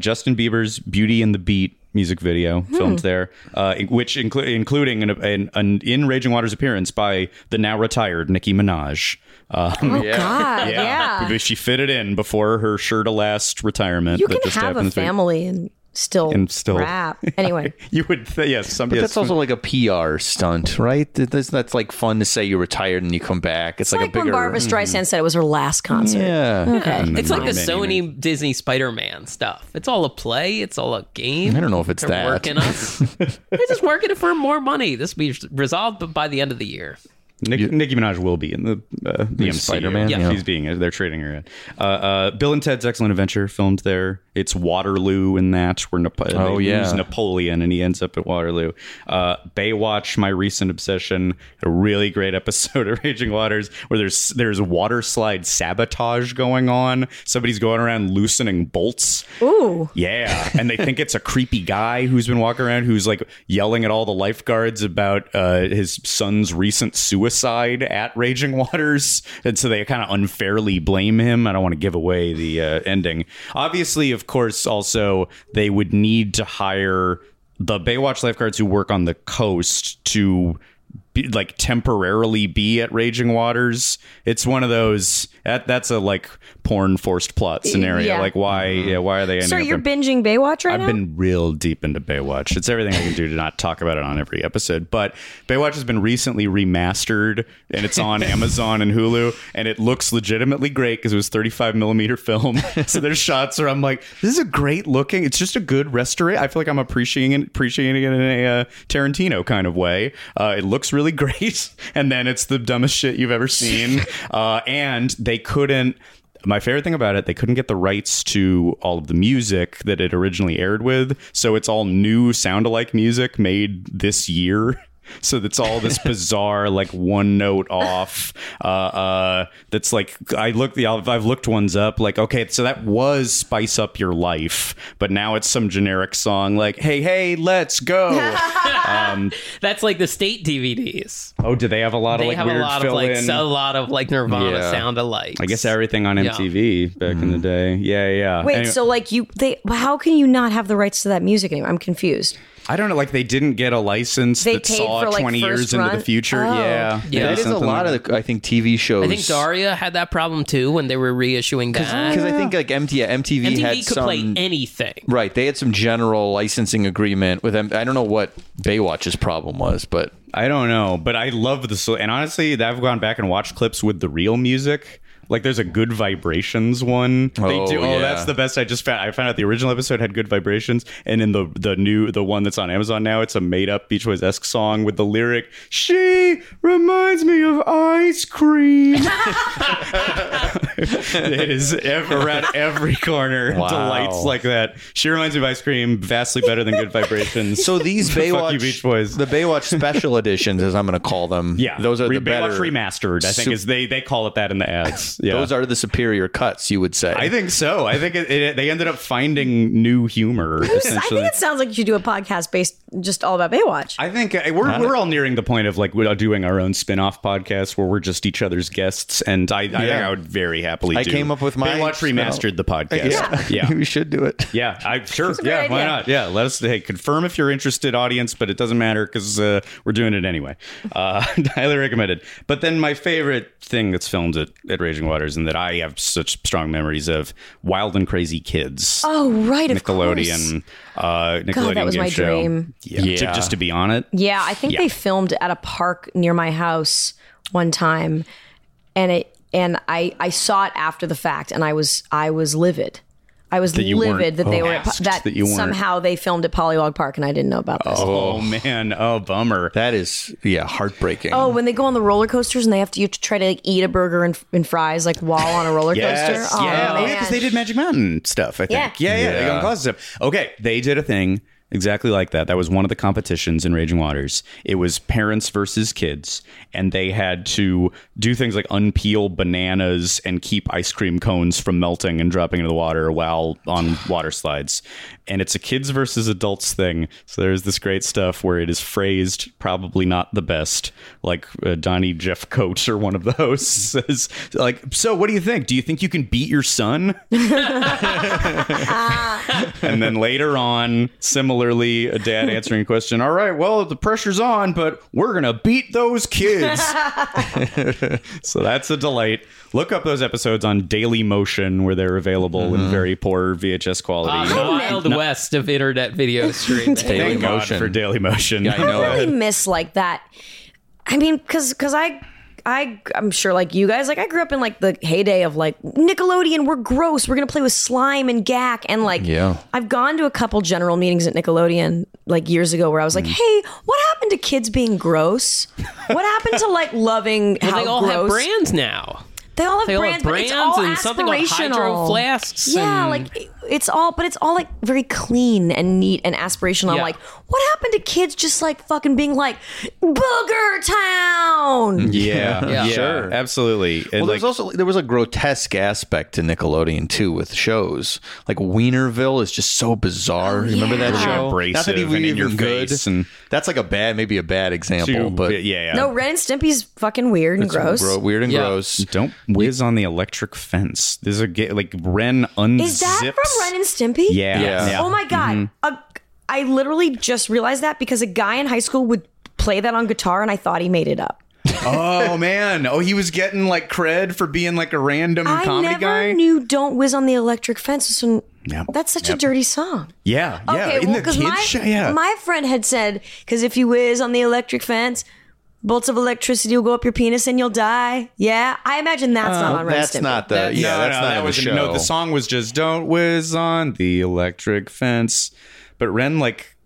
Justin Bieber's Beauty and the Beast music video filmed there, which including an in Raging Waters appearance by the now retired Nicki Minaj. God, yeah. She fit it in before her sure to last retirement. You can just have a family and still rap. Anyway, you would but that's also like a PR stunt, right? That's like fun to say you retired and you come back. It's like a bigger, when Barbra Streisand said it was her last concert. Yeah, okay. It's like the Sony Disney Spider-Man stuff. It's all a play. It's all a game. I don't know if it's that working us. They're just working it for more money. This will be resolved by the end of the year. Nicki Minaj will be in the Spider-Man. Yeah. She's they're trading her in. Bill and Ted's Excellent Adventure filmed there. It's Waterloo in that where they lose Napoleon and he ends up at Waterloo. Baywatch, my recent obsession, a really great episode of Raging Waters where there's water slide sabotage going on. Somebody's going around loosening bolts. Ooh. Yeah. And they think it's a creepy guy who's been walking around who's like yelling at all the lifeguards about his son's recent suicide at Raging Waters. And so they kind of unfairly blame him. I don't want to give away the ending. Obviously, of course, also they would need to hire the Baywatch lifeguards who work on the coast to like temporarily be at Raging Waters. It's one of those that's a like porn forced plot scenario. Yeah. Like why are they? So you're binging Baywatch right now? I've been real deep into Baywatch. It's everything I can do to not talk about it on every episode. But Baywatch has been recently remastered and it's on Amazon and Hulu, and it looks legitimately great because it was 35mm film. So there's shots where I'm like, this is a great looking. It's just a good restoration. I feel like I'm appreciating it in a Tarantino kind of way. It looks really great, and then it's the dumbest shit you've ever seen. And they couldn't. My favorite thing about it, they couldn't get the rights to all of the music that it originally aired with, so it's all new sound-alike music made this year. So that's all this bizarre, like one note off. That's like I've looked ones up. Like, okay, so that was "Spice Up Your Life," but now it's some generic song. Like, hey, let's go. That's like the state DVDs. Oh, do they have a lot of like weird fill-in? They have a lot of like Nirvana sound-alikes. I guess everything on MTV back in the day. Yeah. Wait, anyway. So like how can you not have the rights to that music anymore? I'm confused. I don't know, like they didn't get a license that saw 20 years into the future. Oh. Yeah. That is a lot of, I think, TV shows. I think Daria had that problem too when they were reissuing that. Because I think like MTV had could play anything. Right. They had some general licensing agreement with them. I don't know what Baywatch's problem was, but... I don't know, but I love this. And honestly, I've gone back and watched clips with the real music. Like there's a Good Vibrations one. They do. Yeah. Oh, that's the best. I found out the original episode had Good Vibrations, and in the new one that's on Amazon now, it's a made up Beach Boys-esque song with the lyric, "She reminds me of ice cream." It is around every corner. Wow. Delights like that. She reminds me of ice cream, vastly better than Good Vibrations. So these Baywatch, you, Beach Boys. The Baywatch special editions, as I'm going to call them. Yeah, those are the Baywatch better remastered. I think is they call it that in the ads. Yeah. Those are the superior cuts, you would say. I think so. I think they ended up finding new humor. Essentially. I think it sounds like you should do a podcast based just all about Baywatch. I think we're all nearing the point of like we're doing our own spin-off podcast where we're just each other's guests. And I think I would very happily. I came up with my Baywatch remastered the podcast. Yeah. We should do it. Yeah, sure. Yeah, why not? Yeah, let us confirm if you're interested, audience. But it doesn't matter because we're doing it anyway. Highly recommended. But then my favorite thing that's filmed at Raging Waters and that I have such strong memories of Wild and Crazy Kids. Oh, right, of course. Nickelodeon God, that was my show. Dream. Yeah. Just to be on it. Yeah, I think they filmed at a park near my house one time, and I saw it after the fact, and I was livid. I was livid that they were that somehow they filmed at Polywog Park and I didn't know about this. Oh man, oh bummer. That is heartbreaking. Oh, when they go on the roller coasters and they have to try to like, eat a burger and fries like while on a roller coaster. Oh, yeah, because they did Magic Mountain stuff. I think. Yeah. They go on class stuff. Okay, they did a thing exactly like that. That was one of the competitions in Raging Waters. It was parents versus kids, and they had to do things like unpeel bananas and keep ice cream cones from melting and dropping into the water while on water slides. And it's a kids versus adults thing. So there's this great stuff where it is phrased probably not the best. Like Donnie Jeffcoat or one of the hosts says, like, so what do you think? Do you think you can beat your son? And then later on, similarly, a dad answering a question. All right, well, the pressure's on, but we're going to beat those kids. So that's a delight. Look up those episodes on Daily Motion where they're available in very poor VHS quality. West of internet video streaming. Daily Motion for Daily Motion. Yeah, I really miss like that. I mean, because I'm sure like you guys, like I grew up in like the heyday of like Nickelodeon. We're gross. We're gonna play with slime and gack and like. Yeah. I've gone to a couple general meetings at Nickelodeon like years ago where I was like, hey, what happened to kids being gross? What happened to like loving? Well, how they all gross? Have brands now. They all have brands, but it's all and something like hydro flasks. Yeah, and... like it's all like very clean and neat and aspirational. Yeah. I'm like, what happened to kids just like fucking being like Booger Town? Yeah. Sure, absolutely. And well, like, there was a grotesque aspect to Nickelodeon too with shows like Wienerville is just so bizarre. Remember that show? Not that even in your face, and that's like maybe a bad example, but yeah. No, Ren and Stimpy's fucking weird and gross. Weird and gross. Don't. Whiz on the Electric Fence. There's a like Ren unzips. Is that from Ren and Stimpy? Yeah. Oh my God. I literally just realized that because a guy in high school would play that on guitar, and I thought he made it up. Oh, man. Oh, he was getting like cred for being like a random comedy guy. I never knew Don't Whiz on the Electric Fence. So yep. That's such a dirty song. Yeah. Yeah. Okay, my friend had said, because if you whiz on the electric fence, bolts of electricity will go up your penis and you'll die. Yeah. I imagine that's not on Ren Stimpy. That's not the show. No, the song was just Don't Whiz on the Electric Fence. But Ren like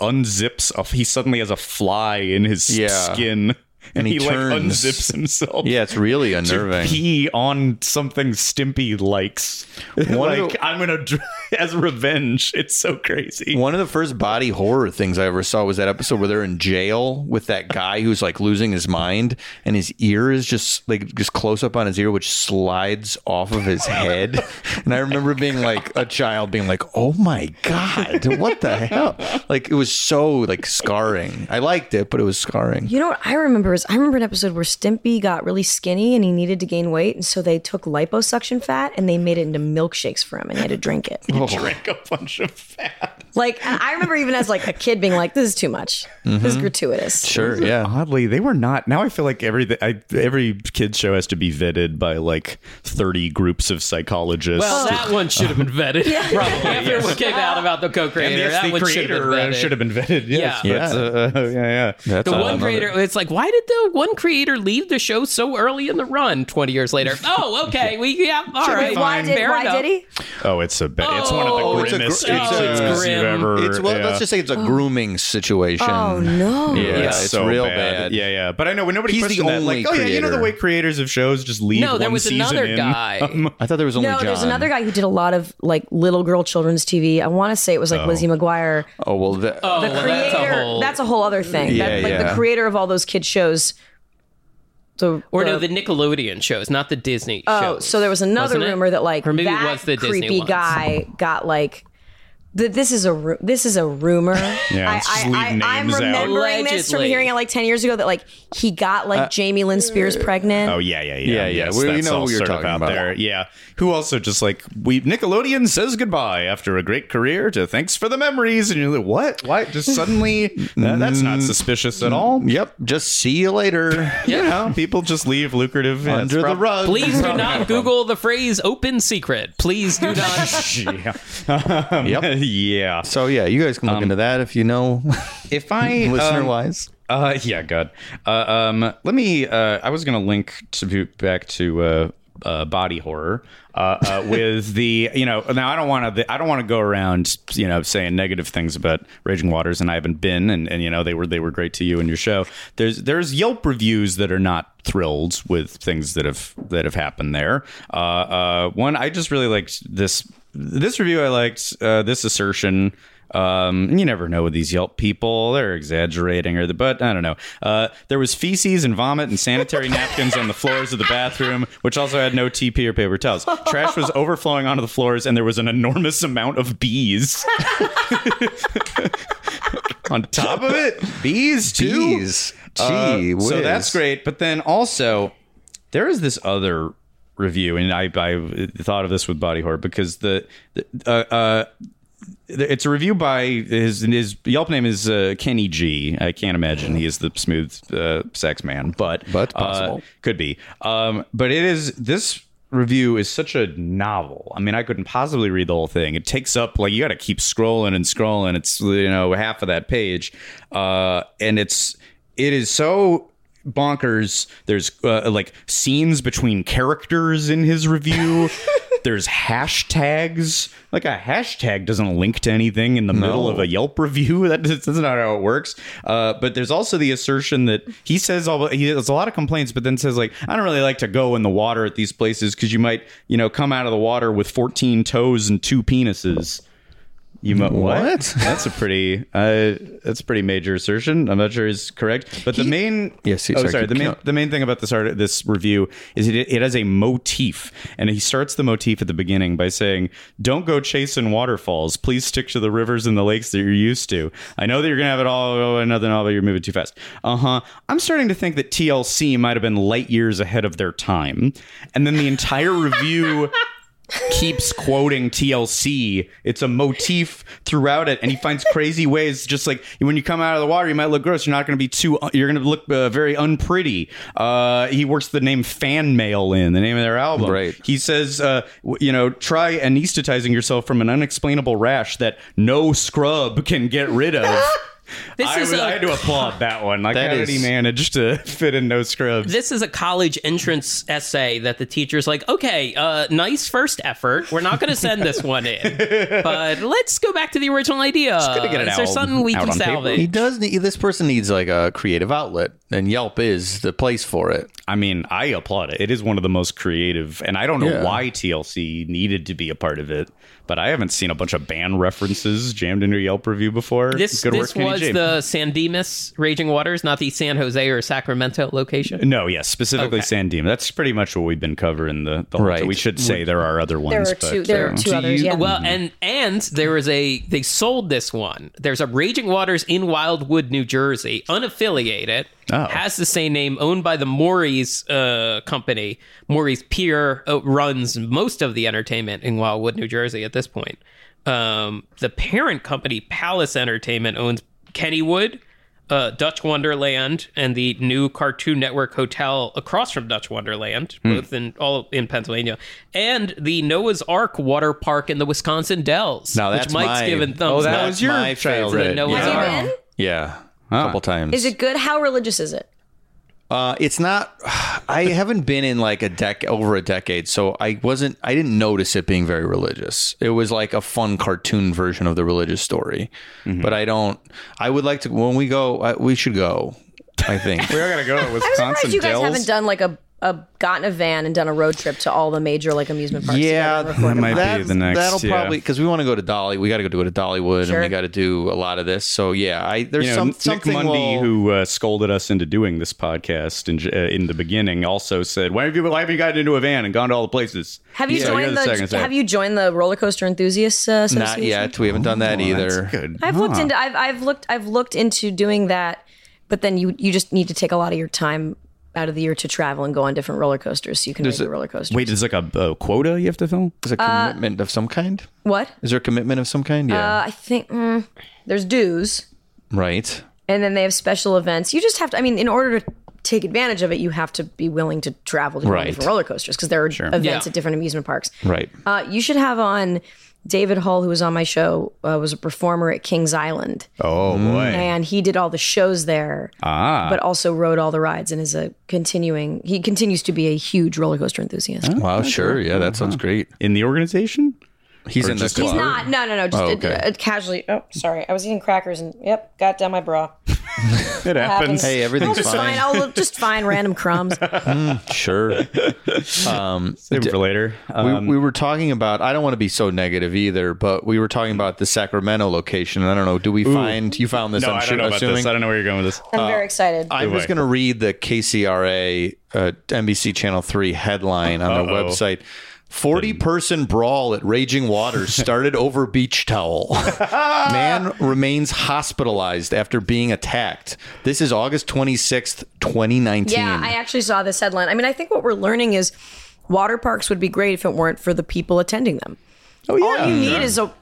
unzips off. He suddenly has a fly in his skin. And he turns. Like unzips himself. Yeah, it's really unnerving. To pee on something Stimpy likes. I'm going to, as revenge. It's so crazy. One of the first body horror things I ever saw was that episode where they're in jail with that guy who's like losing his mind. And his ear is just close up on his ear, which slides off of his head. And I remember being like a child being like, oh my God, what the hell? Like it was so like scarring. I liked it, but it was scarring. You know what I remember? I remember an episode where Stimpy got really skinny and he needed to gain weight, and so they took liposuction fat and they made it into milkshakes for him, and he had to drink it. He drank a bunch of fat. Like, I remember even as like a kid being like, this is too much. Mm-hmm. This is gratuitous. Sure, yeah. Oddly, they were not. Now I feel like every kid's show has to be vetted by like 30 groups of psychologists. Well, that one should have been vetted. Yeah. Probably. Everyone came out about the co-creator. The creator should have been vetted. Yes, yeah. That's the one creator, it's like, why did the one creator leave the show so early in the run 20 years later? Oh, okay. All right. Why did he? Oh, it's a bad. It's one of the grimmest issues you've ever. Let's just say it's a grooming situation. Oh, no. Yeah, it's so real bad. Yeah. But I know when nobody questions that, like, creator. You know the way creators of shows just leave. No, there was another guy. I thought there was only John. No, there's another guy who did a lot of like little girl children's TV. I want to say it was like Lizzie McGuire. Oh, well, the creator. That's a whole other thing. Yeah, the creator of all those kids shows. The Nickelodeon shows, not the Disney shows. Oh, so there was another rumor that like that was the creepy guy got like this is a rumor. Yeah, I'm remembering allegedly. This from hearing it like 10 years ago that like he got like Jamie Lynn Spears pregnant. Oh yeah. Yes, we know who you're talking about there. Yeah. Who also just like Nickelodeon says goodbye after a great career to thanks for the memories, and you're like, what? Why? Just suddenly that's not suspicious at all. Yep. Just see you later. You know, people just leave lucrative under the rug. Please do not Google the phrase open secret. Please do not. Yep. Yeah. So yeah, you guys can look into that if you know. If I listener wise. Yeah. God. Let me. I was gonna link back to body horror with the now I don't want to go around saying negative things about Raging Waters, and I haven't been, and they were great to you and your show. There's Yelp reviews that are not thrilled with things that have happened there. One I just really liked this review. I liked this assertion. You never know with these Yelp people; they're exaggerating, but I don't know. There was feces and vomit and sanitary napkins on the floors of the bathroom, which also had no TP or paper towels. Trash was overflowing onto the floors, and there was an enormous amount of bees. On top of it, bees too. Bees. Gee, so that's great. But then also, there is this other review, and I thought of this with body horror because it's a review by his Yelp name is Kenny G. I can't imagine he is the smooth sex man, but possible could be. But it is this review is such a novel. I mean, I couldn't possibly read the whole thing. It takes up like you got to keep scrolling and scrolling. It's half of that page, and it is so bonkers. There's like scenes between characters in his review. There's hashtags. Like a hashtag doesn't link to anything in the middle of a Yelp review. That's not how it works. But there's also the assertion that he says he has a lot of complaints, but then says like, I don't really like to go in the water at these places because you might come out of the water with 14 toes and 2 penises. You might what? That's a pretty major assertion. I'm not sure he's correct, but the main thing about this review is it has a motif, and he starts the motif at the beginning by saying, "Don't go chasing waterfalls. Please stick to the rivers and the lakes that you're used to. I know that you're gonna have it all and nothing all, but you're moving too fast." I'm starting to think that TLC might have been light years ahead of their time, and then the entire review keeps quoting TLC. It's a motif throughout it, and he finds crazy ways. Just like when you come out of the water, you might look gross. You're not going to be too. You're going to look very unpretty. He works the name Fan Mail in the name of their album. Right. He says, try anesthetizing yourself from an unexplainable rash that no scrub can get rid of. I had to applaud that one. Like, how did he manage to fit in no scrubs? This is a college entrance essay that the teacher's like, okay, nice first effort. We're not going to send this one in, but let's go back to the original idea. Is there something we can salvage? He does. This person needs like a creative outlet, and Yelp is the place for it. I mean, I applaud it. It is one of the most creative, and I don't know why TLC needed to be a part of it. But I haven't seen a bunch of band references jammed into a Yelp review before. This was the San Dimas Raging Waters, not the San Jose or Sacramento location? No, yes, specifically San Dimas. That's pretty much what we've been covering the whole time. We should say there are other ones. There are two others, yeah. Well, and there is they sold this one. There's a Raging Waters in Wildwood, New Jersey, unaffiliated. Oh. Has the same name, owned by the Maury's company. Maury's Pier runs most of the entertainment in Wildwood, New Jersey at this point. The parent company, Palace Entertainment, owns Kennywood, Dutch Wonderland, and the new Cartoon Network Hotel across from Dutch Wonderland, both all in Pennsylvania, and the Noah's Ark Water Park in the Wisconsin Dells, which Mike's given thumbs up. Oh, that was your favorite. Have you been? Yeah. A couple times. Is it good? How religious is it? It's not. I haven't been in like over a decade, so I didn't notice it being very religious. It was like a fun cartoon version of the religious story, but I would like to. When we go, we should go. I think we are gonna go to Wisconsin. I'm surprised you guys haven't done like gotten a van and done a road trip to all the major like amusement parks. Yeah, that might be the next. That'll probably, because we want to go to Dolly. We got to go to Dollywood, and we got to do a lot of this. So yeah, something. Nick Mundy, who scolded us into doing this podcast in the beginning, also said, "Why have you gotten into a van and gone to all the places?" Have you joined the roller coaster enthusiasts? Not yet. We haven't done that either. Good. I've looked into doing that, but then you just need to take a lot of your time out of the year to travel and go on different roller coasters, so you can ride the roller coasters. Wait, there's like a quota you have to fill? There's a commitment of some kind? What? Is there a commitment of some kind? Yeah. I think there's dues. Right. And then they have special events. You just have to, in order to take advantage of it, you have to be willing to travel to different roller coasters, because there are events at different amusement parks. Right. You should have on David Hull, who was on my show, was a performer at Kings Island. Oh, boy. And he did all the shows there, but also rode all the rides, and is he continues to be a huge roller coaster enthusiast. Oh, wow, sure. Yeah, that sounds great. In the organization? He's in the club? He's not. No. Just casually. Oh, sorry. I was eating crackers and, got down my bra. It happens. Hey, everything's fine. I'll just find random crumbs. Sure. Save for later. We were talking about, I don't want to be so negative either, but we were talking about the Sacramento location. And I don't know. Do we find, you found this? No, I don't know about this. I don't know where you're going with this. I'm very excited. I'm just going to read the KCRA NBC Channel 3 headline on their website. 40-person brawl at Raging Waters started over beach towel. Man remains hospitalized after being attacked. This is August 26th, 2019. Yeah, I actually saw this headline. I think what we're learning is water parks would be great if it weren't for the people attending them. Oh yeah.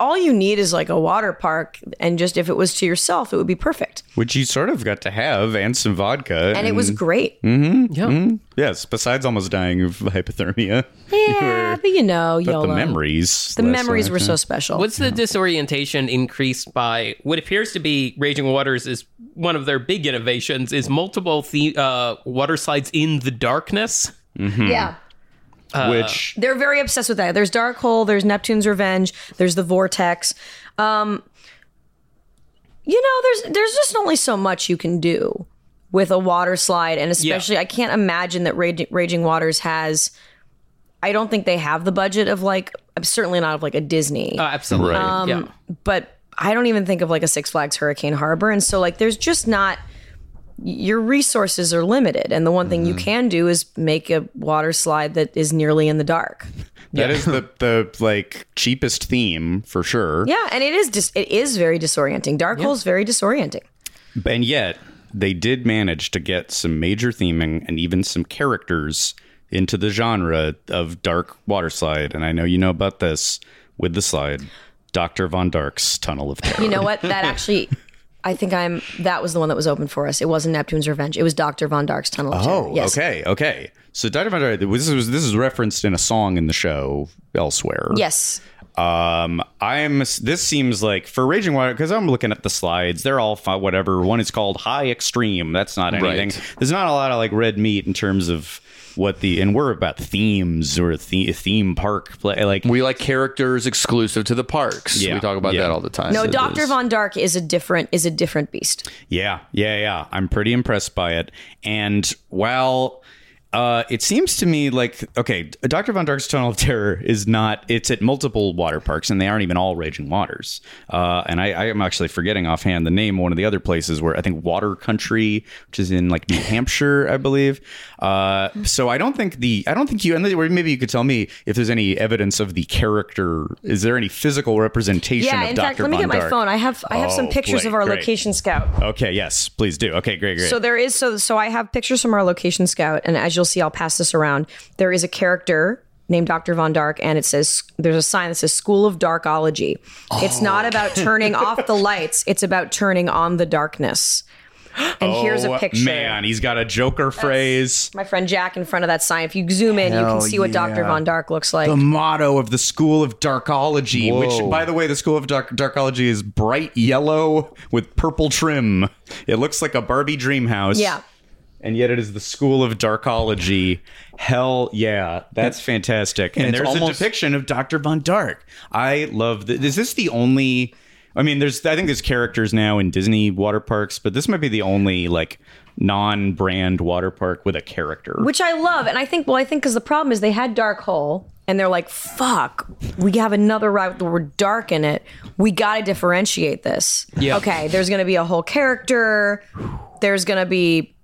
All you need is like a water park, and just if it was to yourself, it would be perfect. Which you sort of got to have, and some vodka, and it was great. Mm-hmm. Yeah. Mm-hmm. Yes. Besides almost dying of hypothermia. Yeah, YOLO. The memories. The memories were so special. What's the disorientation increased by? What appears to be Raging Waters is one of their big innovations. Is multiple water slides in the darkness. Mm-hmm. Yeah. Which they're very obsessed with that. There's Dark Hole, there's Neptune's Revenge, there's the Vortex. There's just only so much you can do with a water slide, and especially I can't imagine that Raging Waters has. I don't think they have the budget of like, certainly not of like a Disney. Oh, absolutely. But I don't even think of like a Six Flags Hurricane Harbor, and so like there's just not. Your resources are limited, and the one thing you can do is make a water slide that is nearly in the dark. That is the like cheapest theme for sure. Yeah, and it is very disorienting. Dark Hole's very disorienting. And yet, they did manage to get some major theming and even some characters into the genre of dark water slide. And I know you know about this with the slide, Dr. Von Dark's Tunnel of Terror. You know what? That actually... I think that was the one that was open for us. It wasn't Neptune's Revenge. It was Dr. Von Dark's Tunnel of Terror. Oh, yes. Okay. So Dr. Von Dark, this is referenced in a song in the show elsewhere. Yes. This seems like for Raging Water, because I'm looking at the slides, they're all whatever. One is called High Extreme. That's not anything. Right. There's not a lot of like red meat in terms of we're about themes or theme park play. Like we like characters exclusive to the parks. Yeah, we talk about that all the time. No, Dr. Von Dark is a different beast. Yeah. I'm pretty impressed by it. And while it seems to me like, okay, Dr. Von Dark's Tunnel of Terror is not, it's at multiple water parks and they aren't even all Raging Waters. And I am actually forgetting offhand the name of one of the other places where I think Water Country, which is in like New Hampshire, I believe. So maybe you could tell me if there's any evidence of the character. Is there any physical representation of Dr. Von Dark? Yeah, in fact, let me get my phone. I have some pictures of our location scout. Okay, yes, please do. Okay, great. So there is, so I have pictures from our location scout, and as you'll see, I'll pass this around. There is a character named Dr. Von Dark, and it says, there's a sign that says School of Darkology. Oh. It's not about turning off the lights. It's about turning on the darkness. And here's a picture. Man, he's got a Joker phrase. My friend Jack in front of that sign. If you zoom in, you can see what Dr. Von Dark looks like. The motto of the School of Darkology, which, by the way, the School of Darkology is bright yellow with purple trim. It looks like a Barbie dream house. Yeah. And yet it is the School of Darkology. Hell yeah, that's fantastic. And there's a depiction of Dr. Von Dark. I love this. Is this the only... I mean, I think there's characters now in Disney water parks, but this might be the only like non-brand water park with a character. Which I love. And I think because the problem is they had Dark Hole and they're like, fuck, we have another ride with the word dark in it. We got to differentiate this. Yeah. Okay, there's going to be a whole character. There's going to be...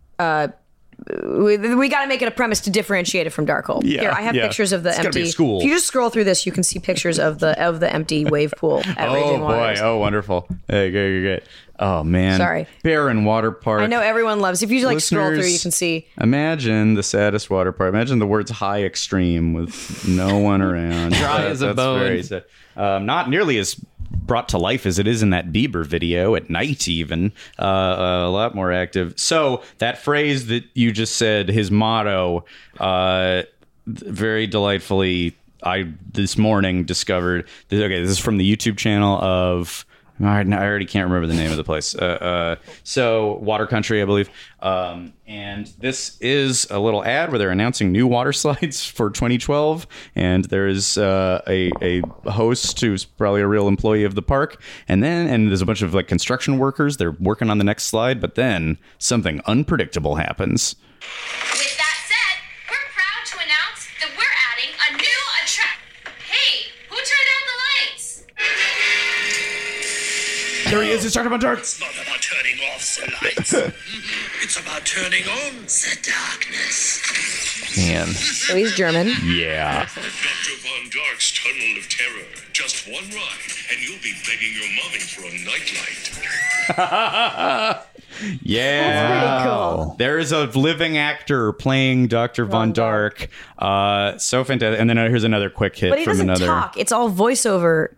we got to make it a premise to differentiate it from Dark Hole. Yeah, here, I have pictures of the empty. It's gotta be a school. If you just scroll through this, you can see pictures of the empty wave pool. At Raging Waters. Oh wonderful! Hey, great. Oh man, sorry. Barren water park. I know everyone loves. If you like scroll through, you can see. Imagine the saddest water park. Imagine the words "high extreme" with no one around. Dry as a bone. Very sad. Not nearly as brought to life as it is in that Bieber video at night, even a lot more active. So that phrase that you just said, his motto, very delightfully, I this morning discovered that, okay, this is from the YouTube channel of, I already can't remember the name of the place. So Water Country, I believe. And this is a little ad where they're announcing new water slides for 2012. And there is a host who's probably a real employee of the park. And there's a bunch of like construction workers. They're working on the next slide. But then something unpredictable happens. With that said, we're proud to announce that we're adding a new attraction. Hey, who turned out the lights? There he is. It's Dr. Von Dark. It's not about turning off the lights. It's about turning on the darkness. Man. So he's German. Yeah. Dr. Von Dark's Tunnel of Terror. Just one ride, and you'll be begging your mommy for a nightlight. Yeah. That's pretty cool. There is a living actor playing Dr. Von Dark. So fantastic. And then here's another quick hit from another. But he doesn't talk. It's all voiceover.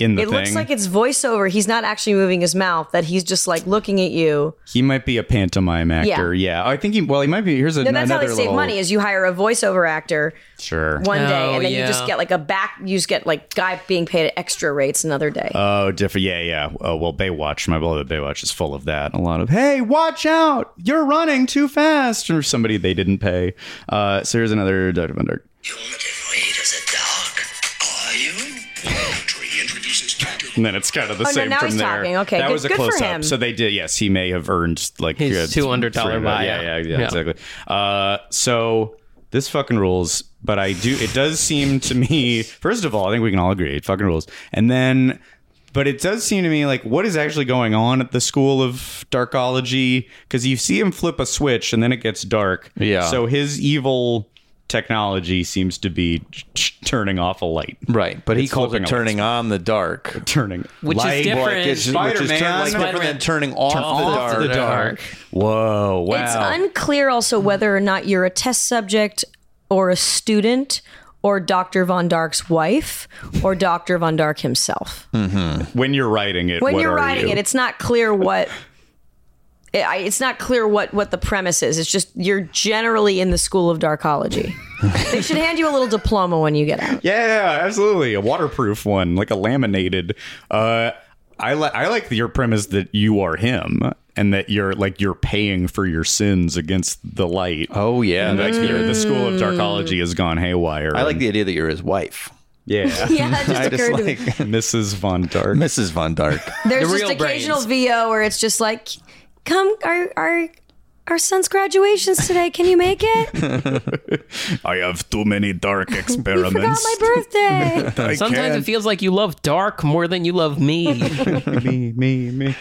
It looks like it's voiceover. He's not actually moving his mouth, that he's just like looking at you. He might be a pantomime actor. Yeah. I think he might be. Here's another. That's how they save money is you hire a voiceover actor. Sure. One day. And then you just get like you just get like guy being paid at extra rates another day. Oh, different. Yeah. Oh, well, Baywatch, my beloved Baywatch is full of that. A lot of, hey, watch out. You're running too fast. Or somebody they didn't pay. So here's another Dr. Von Dark. You're afraid of the dark, are you? And then it's kind of the same now from he's there. Talking. Okay, that good, was a close up. So they did. Yes, he may have earned like his $200 buyout. Yeah, exactly. So this fucking rules. But I do. It does seem to me. First of all, I think we can all agree it fucking rules. And then, but it does seem to me like what is actually going on at the School of Darkology? Because you see him flip a switch and then it gets dark. Yeah. So his evil technology seems to be turning off a light. Right. But he calls it turning on the dark. Turning. Which is different. Spider-Man turning off the dark. Whoa. Wow. It's unclear also whether or not you're a test subject or a student or Dr. Von Dark's wife or Dr. Von Dark himself. Mm-hmm. When you're writing it, when you're writing it, it's not clear what it's not clear what the premise is. It's just you're generally in the School of Darkology. They should hand you a little diploma when you get out. Yeah, absolutely. A waterproof one, like a laminated. I like your premise that you are him and that you're paying for your sins against the light. Oh, yeah. And that's the School of Darkology has gone haywire. I like the idea that you're his wife. Yeah. Yeah, that just occurred to me. Mrs. Von Dark. Mrs. Von Dark. There's the just occasional brains. VO where it's just like, come, our son's graduation's today. Can you make it? I have too many dark experiments. You forgot my birthday. Sometimes it feels like you love dark more than you love me. me.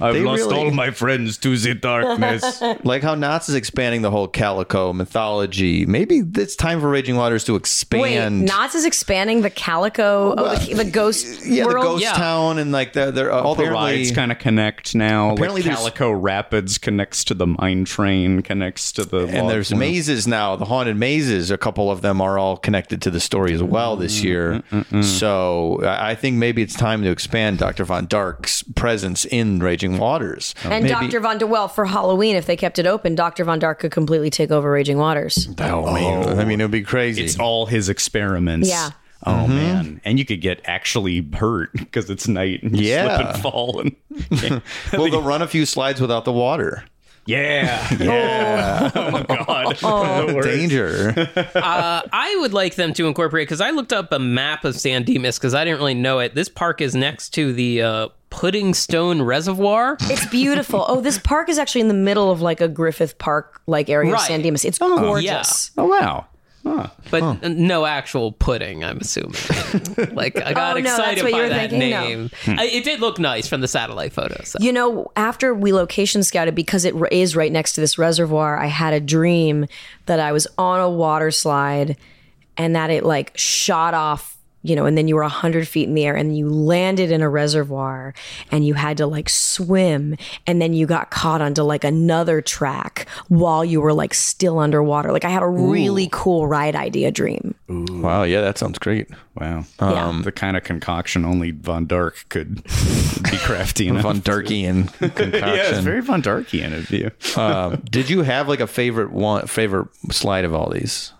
I've lost all my friends to the darkness. Like how Knott's is expanding the whole Calico mythology. Maybe it's time for Raging Waters to expand. Wait, Knott's is expanding the Calico, the ghost world? Yeah, the ghost town and like they're all the rides kind of connect now. Apparently like Calico Rapids connects to the mine train, connects to the... And there's mazes now. The haunted mazes, a couple of them are all connected to the story as well this year. So I think maybe it's time to expand Dr. Von Dark's presence in Raging Waters. And maybe, Dr. Von Dark, well, for Halloween, if they kept it open, Dr. Von Dark could completely take over Raging Waters. Oh, man. I mean, it would be crazy. It's all his experiments. Yeah. Oh man! And you could get actually hurt because it's night and you slip and fall. Well, they'll run a few slides without the water. Yeah. Oh my God. Oh, danger. I would like them to incorporate, because I looked up a map of San Dimas because I didn't really know it. This park is next to the Pudding Stone Reservoir. It's beautiful. Oh, this park is actually in the middle of like a Griffith Park like area of San Dimas. It's gorgeous. Yeah. Oh wow. No actual pudding, I'm assuming. Like, I got excited by that name. No. It did look nice from the satellite photos. So. You know, after we location scouted, because it is right next to this reservoir, I had a dream that I was on a water slide and that it like shot off, you know, and then you were 100 feet in the air and you landed in a reservoir and you had to like swim, and then you got caught onto like another track while you were like still underwater. Like I had a really cool ride idea dream. Ooh. Wow. Yeah, that sounds great. Wow. Yeah. The kind of concoction only Von Dark could be crafty enough. Von Darkian concoction. Yeah, it's very Von Darkian of you. Did you have like a favorite slide of all these?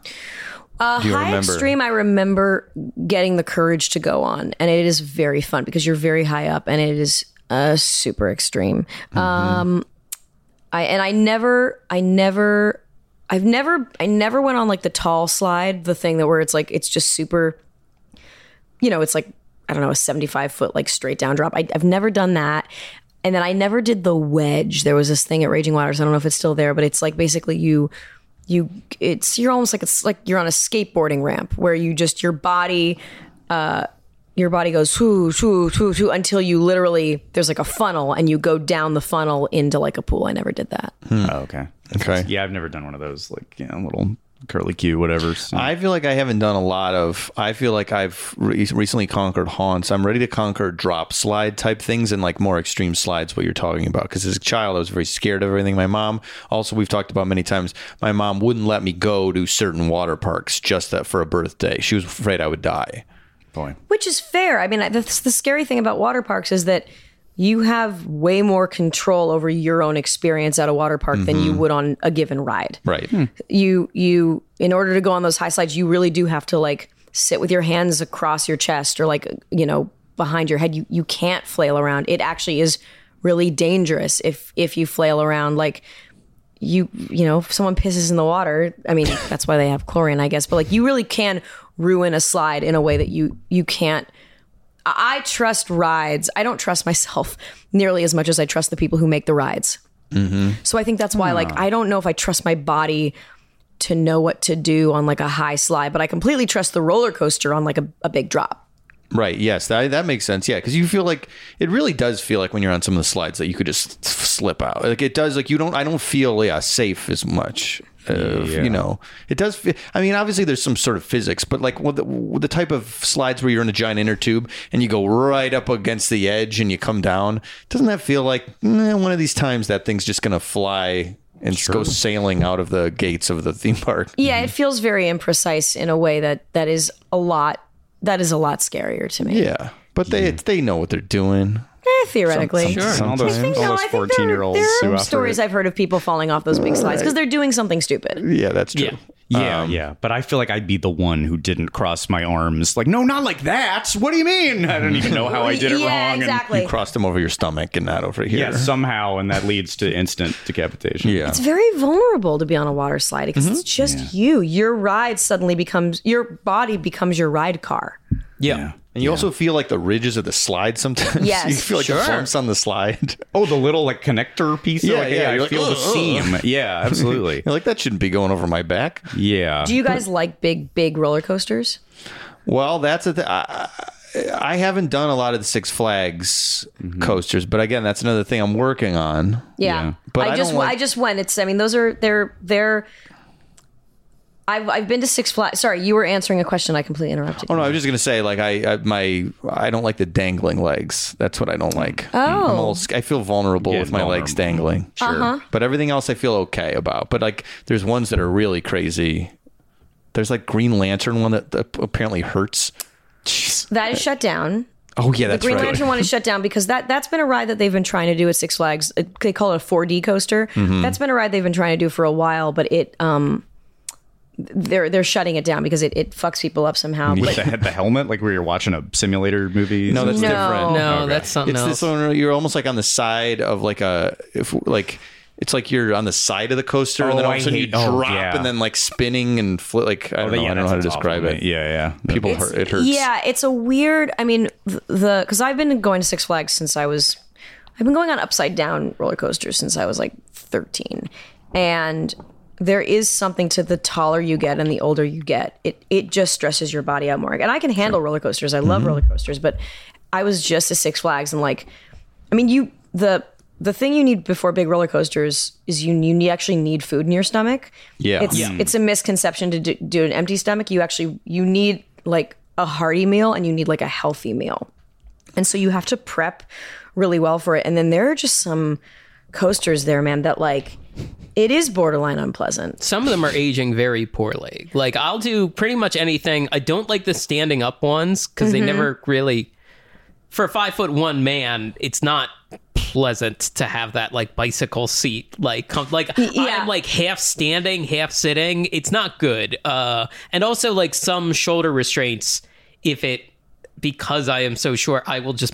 High Extreme, I remember getting the courage to go on, and it is very fun because you're very high up, and it is super extreme. Mm-hmm. I never went on like the tall slide, the thing that where it's like it's just super, you know, it's like I don't know, a 75-foot like straight down drop. I've never done that. And then I never did the wedge. There was this thing at Raging Waters, I don't know if it's still there, but it's like basically you're almost like you're on a skateboarding ramp where you just your body goes whoo until you literally there's like a funnel and you go down the funnel into like a pool. I never did that. Oh, okay. Yeah, I've never done one of those like, you know, little curly Q whatever. So. I feel like I haven't done a lot of. I feel like I've recently conquered haunts. I'm ready to conquer drop slide type things and like more extreme slides. What you're talking about, because as a child I was very scared of everything. My mom also, we've talked about many times. My mom wouldn't let me go to certain water parks just that for a birthday. She was afraid I would die. Boy, which is fair. I mean, that's the scary thing about water parks is that you have way more control over your own experience at a water park than you would on a given ride. Right. You, in order to go on those high slides, you really do have to like sit with your hands across your chest or like, you know, behind your head. You can't flail around. It actually is really dangerous if you flail around. Like you know, if someone pisses in the water, I mean, that's why they have chlorine, I guess. But like, you really can ruin a slide in a way that you can't. I trust rides. I don't trust myself nearly as much as I trust the people who make the rides. Mm-hmm. So I think that's why, like, I don't know if I trust my body to know what to do on like a high slide, but I completely trust the roller coaster on like a big drop. Right. Yes. That makes sense. Yeah. Because you feel like it really does feel like when you're on some of the slides that you could just slip out. Like it does. Like I don't feel safe as much. You know, it does. I mean, obviously there's some sort of physics, but like the type of slides where you're in a giant inner tube and you go right up against the edge and you come down. Doesn't that feel like one of these times that thing's just going to fly and go sailing out of the gates of the theme park. Yeah, it feels very imprecise in a way that is a lot scarier to me. Yeah, but they know what they're doing. Theoretically. Sometimes. Sure. All those 14-year-olds. There are stories I've heard of people falling off those big slides because they're doing something stupid. Yeah, that's true. Yeah. But I feel like I'd be the one who didn't cross my arms. Like, no, not like that. What do you mean? I don't even know how I did it wrong. Exactly. And you crossed them over your stomach and not over here. Yeah, somehow. And that leads to instant decapitation. Yeah. It's very vulnerable to be on a water slide because it's just you. Your ride suddenly becomes, your body becomes your ride car. Yeah. And you also feel like the ridges of the slide sometimes. Yes. You feel like the bumps on the slide. Oh, the little like connector piece. Yeah, yeah. You feel the seam. Yeah, absolutely. You're like, that shouldn't be going over my back. Yeah. Do you guys like big roller coasters? Well, that's the thing. I haven't done a lot of the Six Flags coasters, but again, that's another thing I'm working on. Yeah. But I just went. Those are I've been to Six Flags. Sorry, you were answering a question. I completely interrupted. Oh no, I was just gonna say like I don't like the dangling legs. That's what I don't like. Oh, I feel vulnerable with my legs dangling. Sure, but everything else I feel okay about. But like there's ones that are really crazy. There's like Green Lantern one that apparently hurts. Jeez. That is shut down. Oh yeah, that's right. The Green Lantern one is shut down because that's been a ride that they've been trying to do at Six Flags. They call it a 4D coaster. Mm-hmm. That's been a ride they've been trying to do for a while, but it They're shutting it down because it fucks people up somehow. With the helmet, like where you're watching a simulator movie. No, that's different. No, okay. That's something else. It's this one. You're almost like on the side of like it's like you're on the side of the coaster, and then all of a sudden you drop and then like spinning and flip. Like I don't know how to describe it. Yeah. People hurt. It hurts. Yeah, it's a weird. I mean, because I've been going to Six Flags since I've been going on upside down roller coasters since I was like 13, and there is something to the taller you get and the older you get. It just stresses your body out more. And I can handle roller coasters. I love roller coasters, but I was just at Six Flags and like, I mean, the thing you need before big roller coasters is you actually need food in your stomach. Yeah. It's a misconception to do an empty stomach. You need like a hearty meal and you need like a healthy meal. And so you have to prep really well for it. And then there are just some coasters there, man, that like, it is borderline unpleasant. Some of them are aging very poorly. Like, I'll do pretty much anything. I don't like the standing up ones because they never really... For a 5'1" man, it's not pleasant to have that, like, bicycle seat. I'm, like, half standing, half sitting. It's not good. And also, like, some shoulder restraints, because I am so short,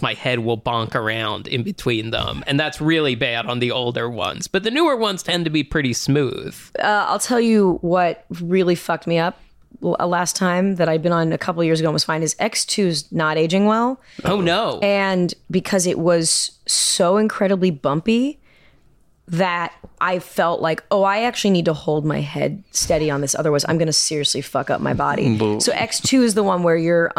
my head will bonk around in between them. And that's really bad on the older ones. But the newer ones tend to be pretty smooth. I'll tell you what really fucked me up last time that I'd been on a couple years ago and was fine is X2's not aging well. Oh, no. And because it was so incredibly bumpy that I felt like, I actually need to hold my head steady on this. Otherwise, I'm going to seriously fuck up my body. So X2 is the one where you're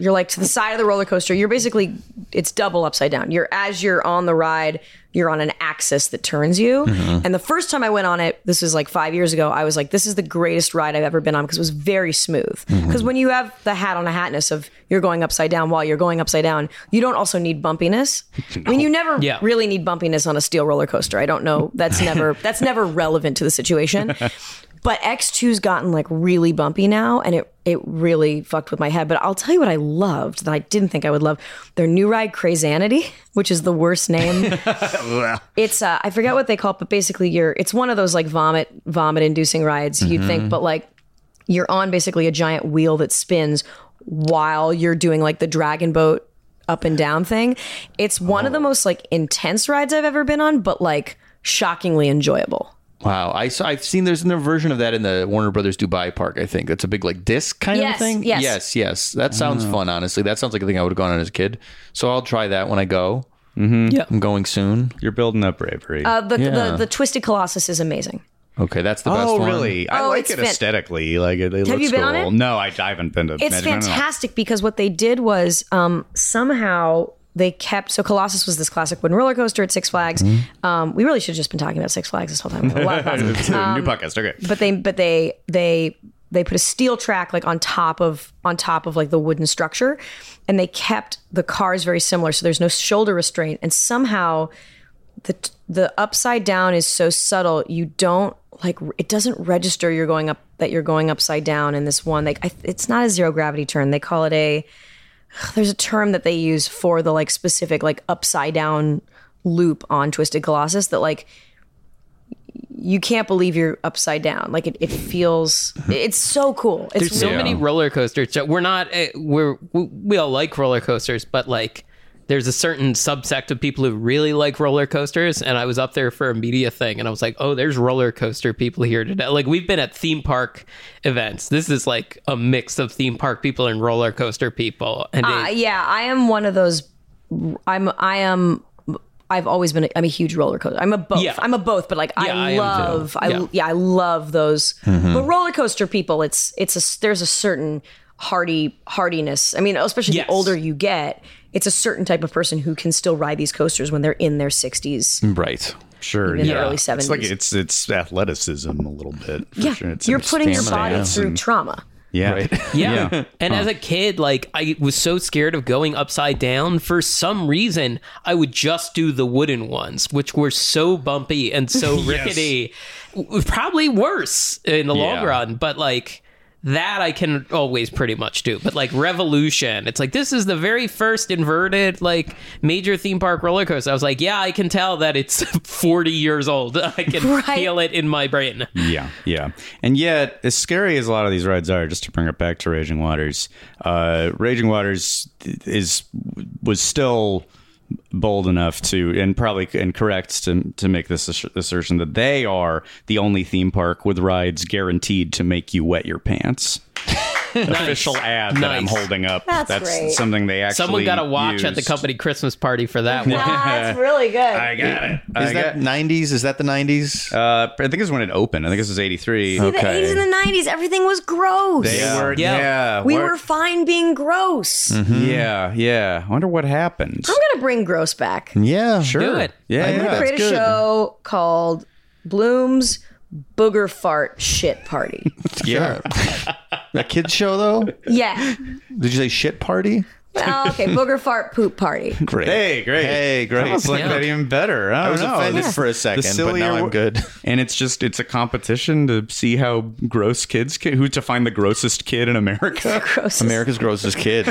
like to the side of the roller coaster. You're basically, it's double upside down. As you're on the ride, you're on an axis that turns you. And the first time I went on it, this was like 5 years ago, I was like, this is the greatest ride I've ever been on because it was very smooth. Because when you have the hat on a hatness of you're going upside down while you're going upside down, you don't also need bumpiness. No. I mean, you never really need bumpiness on a steel roller coaster. I don't know. That's never relevant to the situation. But X2's gotten like really bumpy now, and it really fucked with my head. But I'll tell you what I loved that I didn't think I would love. Their new ride, Crazanity, which is the worst name. It's I forget what they call it, but basically it's one of those like vomit inducing rides you'd think, but like you're on basically a giant wheel that spins while you're doing like the dragon boat up and down thing. It's one of the most like intense rides I've ever been on, but like shockingly enjoyable. Wow, I've seen there's another version of that in the Warner Brothers Dubai Park, I think. It's a big, like, disc kind of thing? Yes. That sounds fun, honestly. That sounds like a thing I would have gone on as a kid. So I'll try that when I go. I'm going soon. You're building up bravery. The Twisted Colossus is amazing. Okay, that's the best one. Oh, really? I like it aesthetically. Like, it looks cool. Have you been on it? No, I haven't been to it. It's fantastic because what they did was somehow... They kept... So Colossus was this classic wooden roller coaster at Six Flags. We really should have just been talking about Six Flags this whole time. A lot of new podcast, okay. But they put a steel track like on top of like the wooden structure, and they kept the cars very similar. So there's no shoulder restraint, and somehow the upside down is so subtle. You don't like, it doesn't register you're going up, that you're going upside down in this one. Like it's not a zero gravity turn. They call it there's a term that they use for the like specific, like upside down loop on Twisted Colossus that like, you can't believe you're upside down. Like it feels, it's so cool. It's There's so many roller coasters. We all like roller coasters, but like there's a certain subsect of people who really like roller coasters. And I was up there for a media thing and I was like, oh, there's roller coaster people here today. Like we've been at theme park events. This is like a mix of theme park people and roller coaster people. And I am one of those. I'm a huge roller coaster. I'm a both, but like I love those. Mm-hmm. But roller coaster people, there's a certain hardiness. I mean, especially the older you get, it's a certain type of person who can still ride these coasters when they're in their 60s. Right. Sure. In the early 70s. It's like it's athleticism a little bit. Yeah. Sure. You're putting your body through trauma. Yeah. Right. Yeah. And as a kid, like I was so scared of going upside down. For some reason, I would just do the wooden ones, which were so bumpy and so rickety. Yes. Probably worse in the long run, but like that I can always pretty much do. But like Revolution, it's like this is the very first inverted like major theme park roller coaster. I was like, yeah, I can tell that it's 40 years old. I can feel it in my brain. Yeah, yeah. And yet, as scary as a lot of these rides are, just to bring it back to Raging Waters was still bold enough to, and probably incorrect to make this assertion that they are the only theme park with rides guaranteed to make you wet your pants. Official ad that I'm holding up. That's something they actually. Someone got a watch used at the company Christmas party for that one. That's really good. I got it. Is that the 90s? I think it was when it opened. I think this was 83. See, the 80s and the 90s, everything was gross. We were fine being gross. Mm-hmm. Yeah, yeah. I wonder what happened. I'm gonna bring gross back. Yeah, sure. Do it. Yeah, I'm gonna create a show called Bloom's Booger Fart Shit Party. Yeah. A kid's show, though? Yeah. Did you say shit party? Well, okay, Booger Fart Poop Party. Great. Hey, great. Sounds like that even better. I was offended for a second, but now I'm good. And it's a competition to see how gross kids can, who to find the grossest kid in America. America's grossest kid.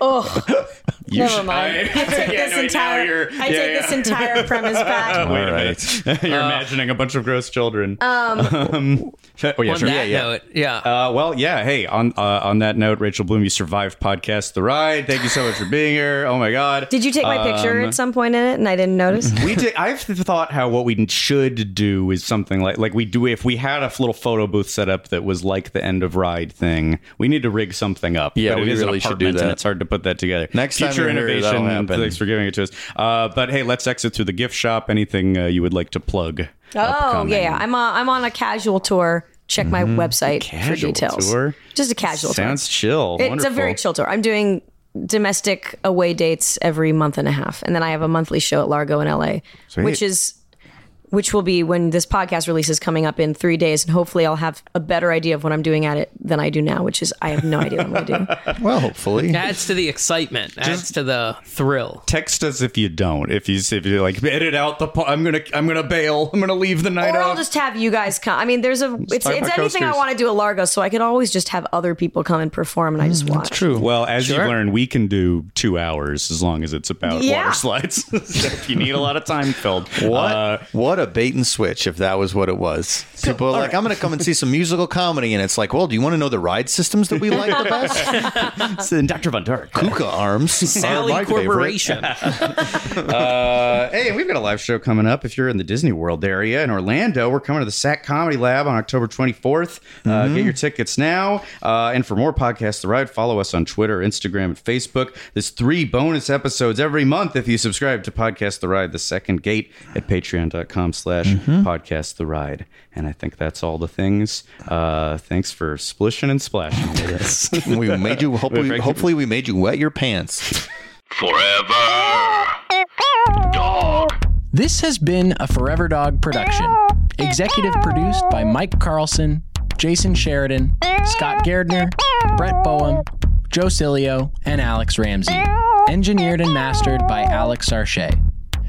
Oh. Never mind. I take this entire premise back. Wait a minute. You're imagining a bunch of gross children. Hey, on that note, Rachel Bloom, you survived Podcast The Ride. Thank you so much for being here. Oh my God. Did you take my picture at some point in it and I didn't notice? We did. I've thought how what we should do is something like we do if we had a little photo booth set up that was like the end of ride thing. We need to rig something up. Yeah, but we really should do that. And it's hard to put that together. Next time. Innovation. Thanks for giving it to us. But hey, let's exit through the gift shop. Anything you would like to plug? Oh yeah, I'm on a casual tour. Check my website for details. Tour? Just a casual tour. Sounds chill. It's wonderful. A very chill tour. I'm doing domestic away dates every month and a half, and then I have a monthly show at Largo in LA, which will be when this podcast releases, coming up in 3 days. And hopefully I'll have a better idea of what I'm doing at it than I do now, which is I have no idea what I'm going to do. Well, hopefully. Adds to the excitement. Adds to the thrill. Text us if you don't. If you're like, edit out the I'm going to bail. I'm going to leave the night off. Or I'll just have you guys come. I mean, it's anything I want to do at Largo, so I could always just have other people come and perform and I just watch. That's true. Well, as you've learned, we can do 2 hours as long as it's about water slides. So if you need a lot of time filled. What a bait and switch if that was what it was. People are like, I'm going to come and see some musical comedy. And it's like, well, do you want to know the ride systems that we like the best? So Dr. Von Dark. Kuka Arms. Sally Corporation. Hey, we've got a live show coming up. If you're in the Disney World area in Orlando, we're coming to the SAC Comedy Lab on October 24th. Get your tickets now. And for more Podcasts The Ride, follow us on Twitter, Instagram, and Facebook. There's 3 bonus episodes every month if you subscribe to Podcasts The Ride, The Second Gate, at patreon.com/Podcast The Ride. And I think that's all the things. Thanks for splishing and splashing with us. Hopefully we made you wet your pants. Forever Dog. This has been a Forever Dog production. Executive produced by Mike Carlson, Jason Sheridan, Scott Gardner, Brett Boehm, Joe Cilio, and Alex Ramsey. engineered and mastered by Alex Sarche.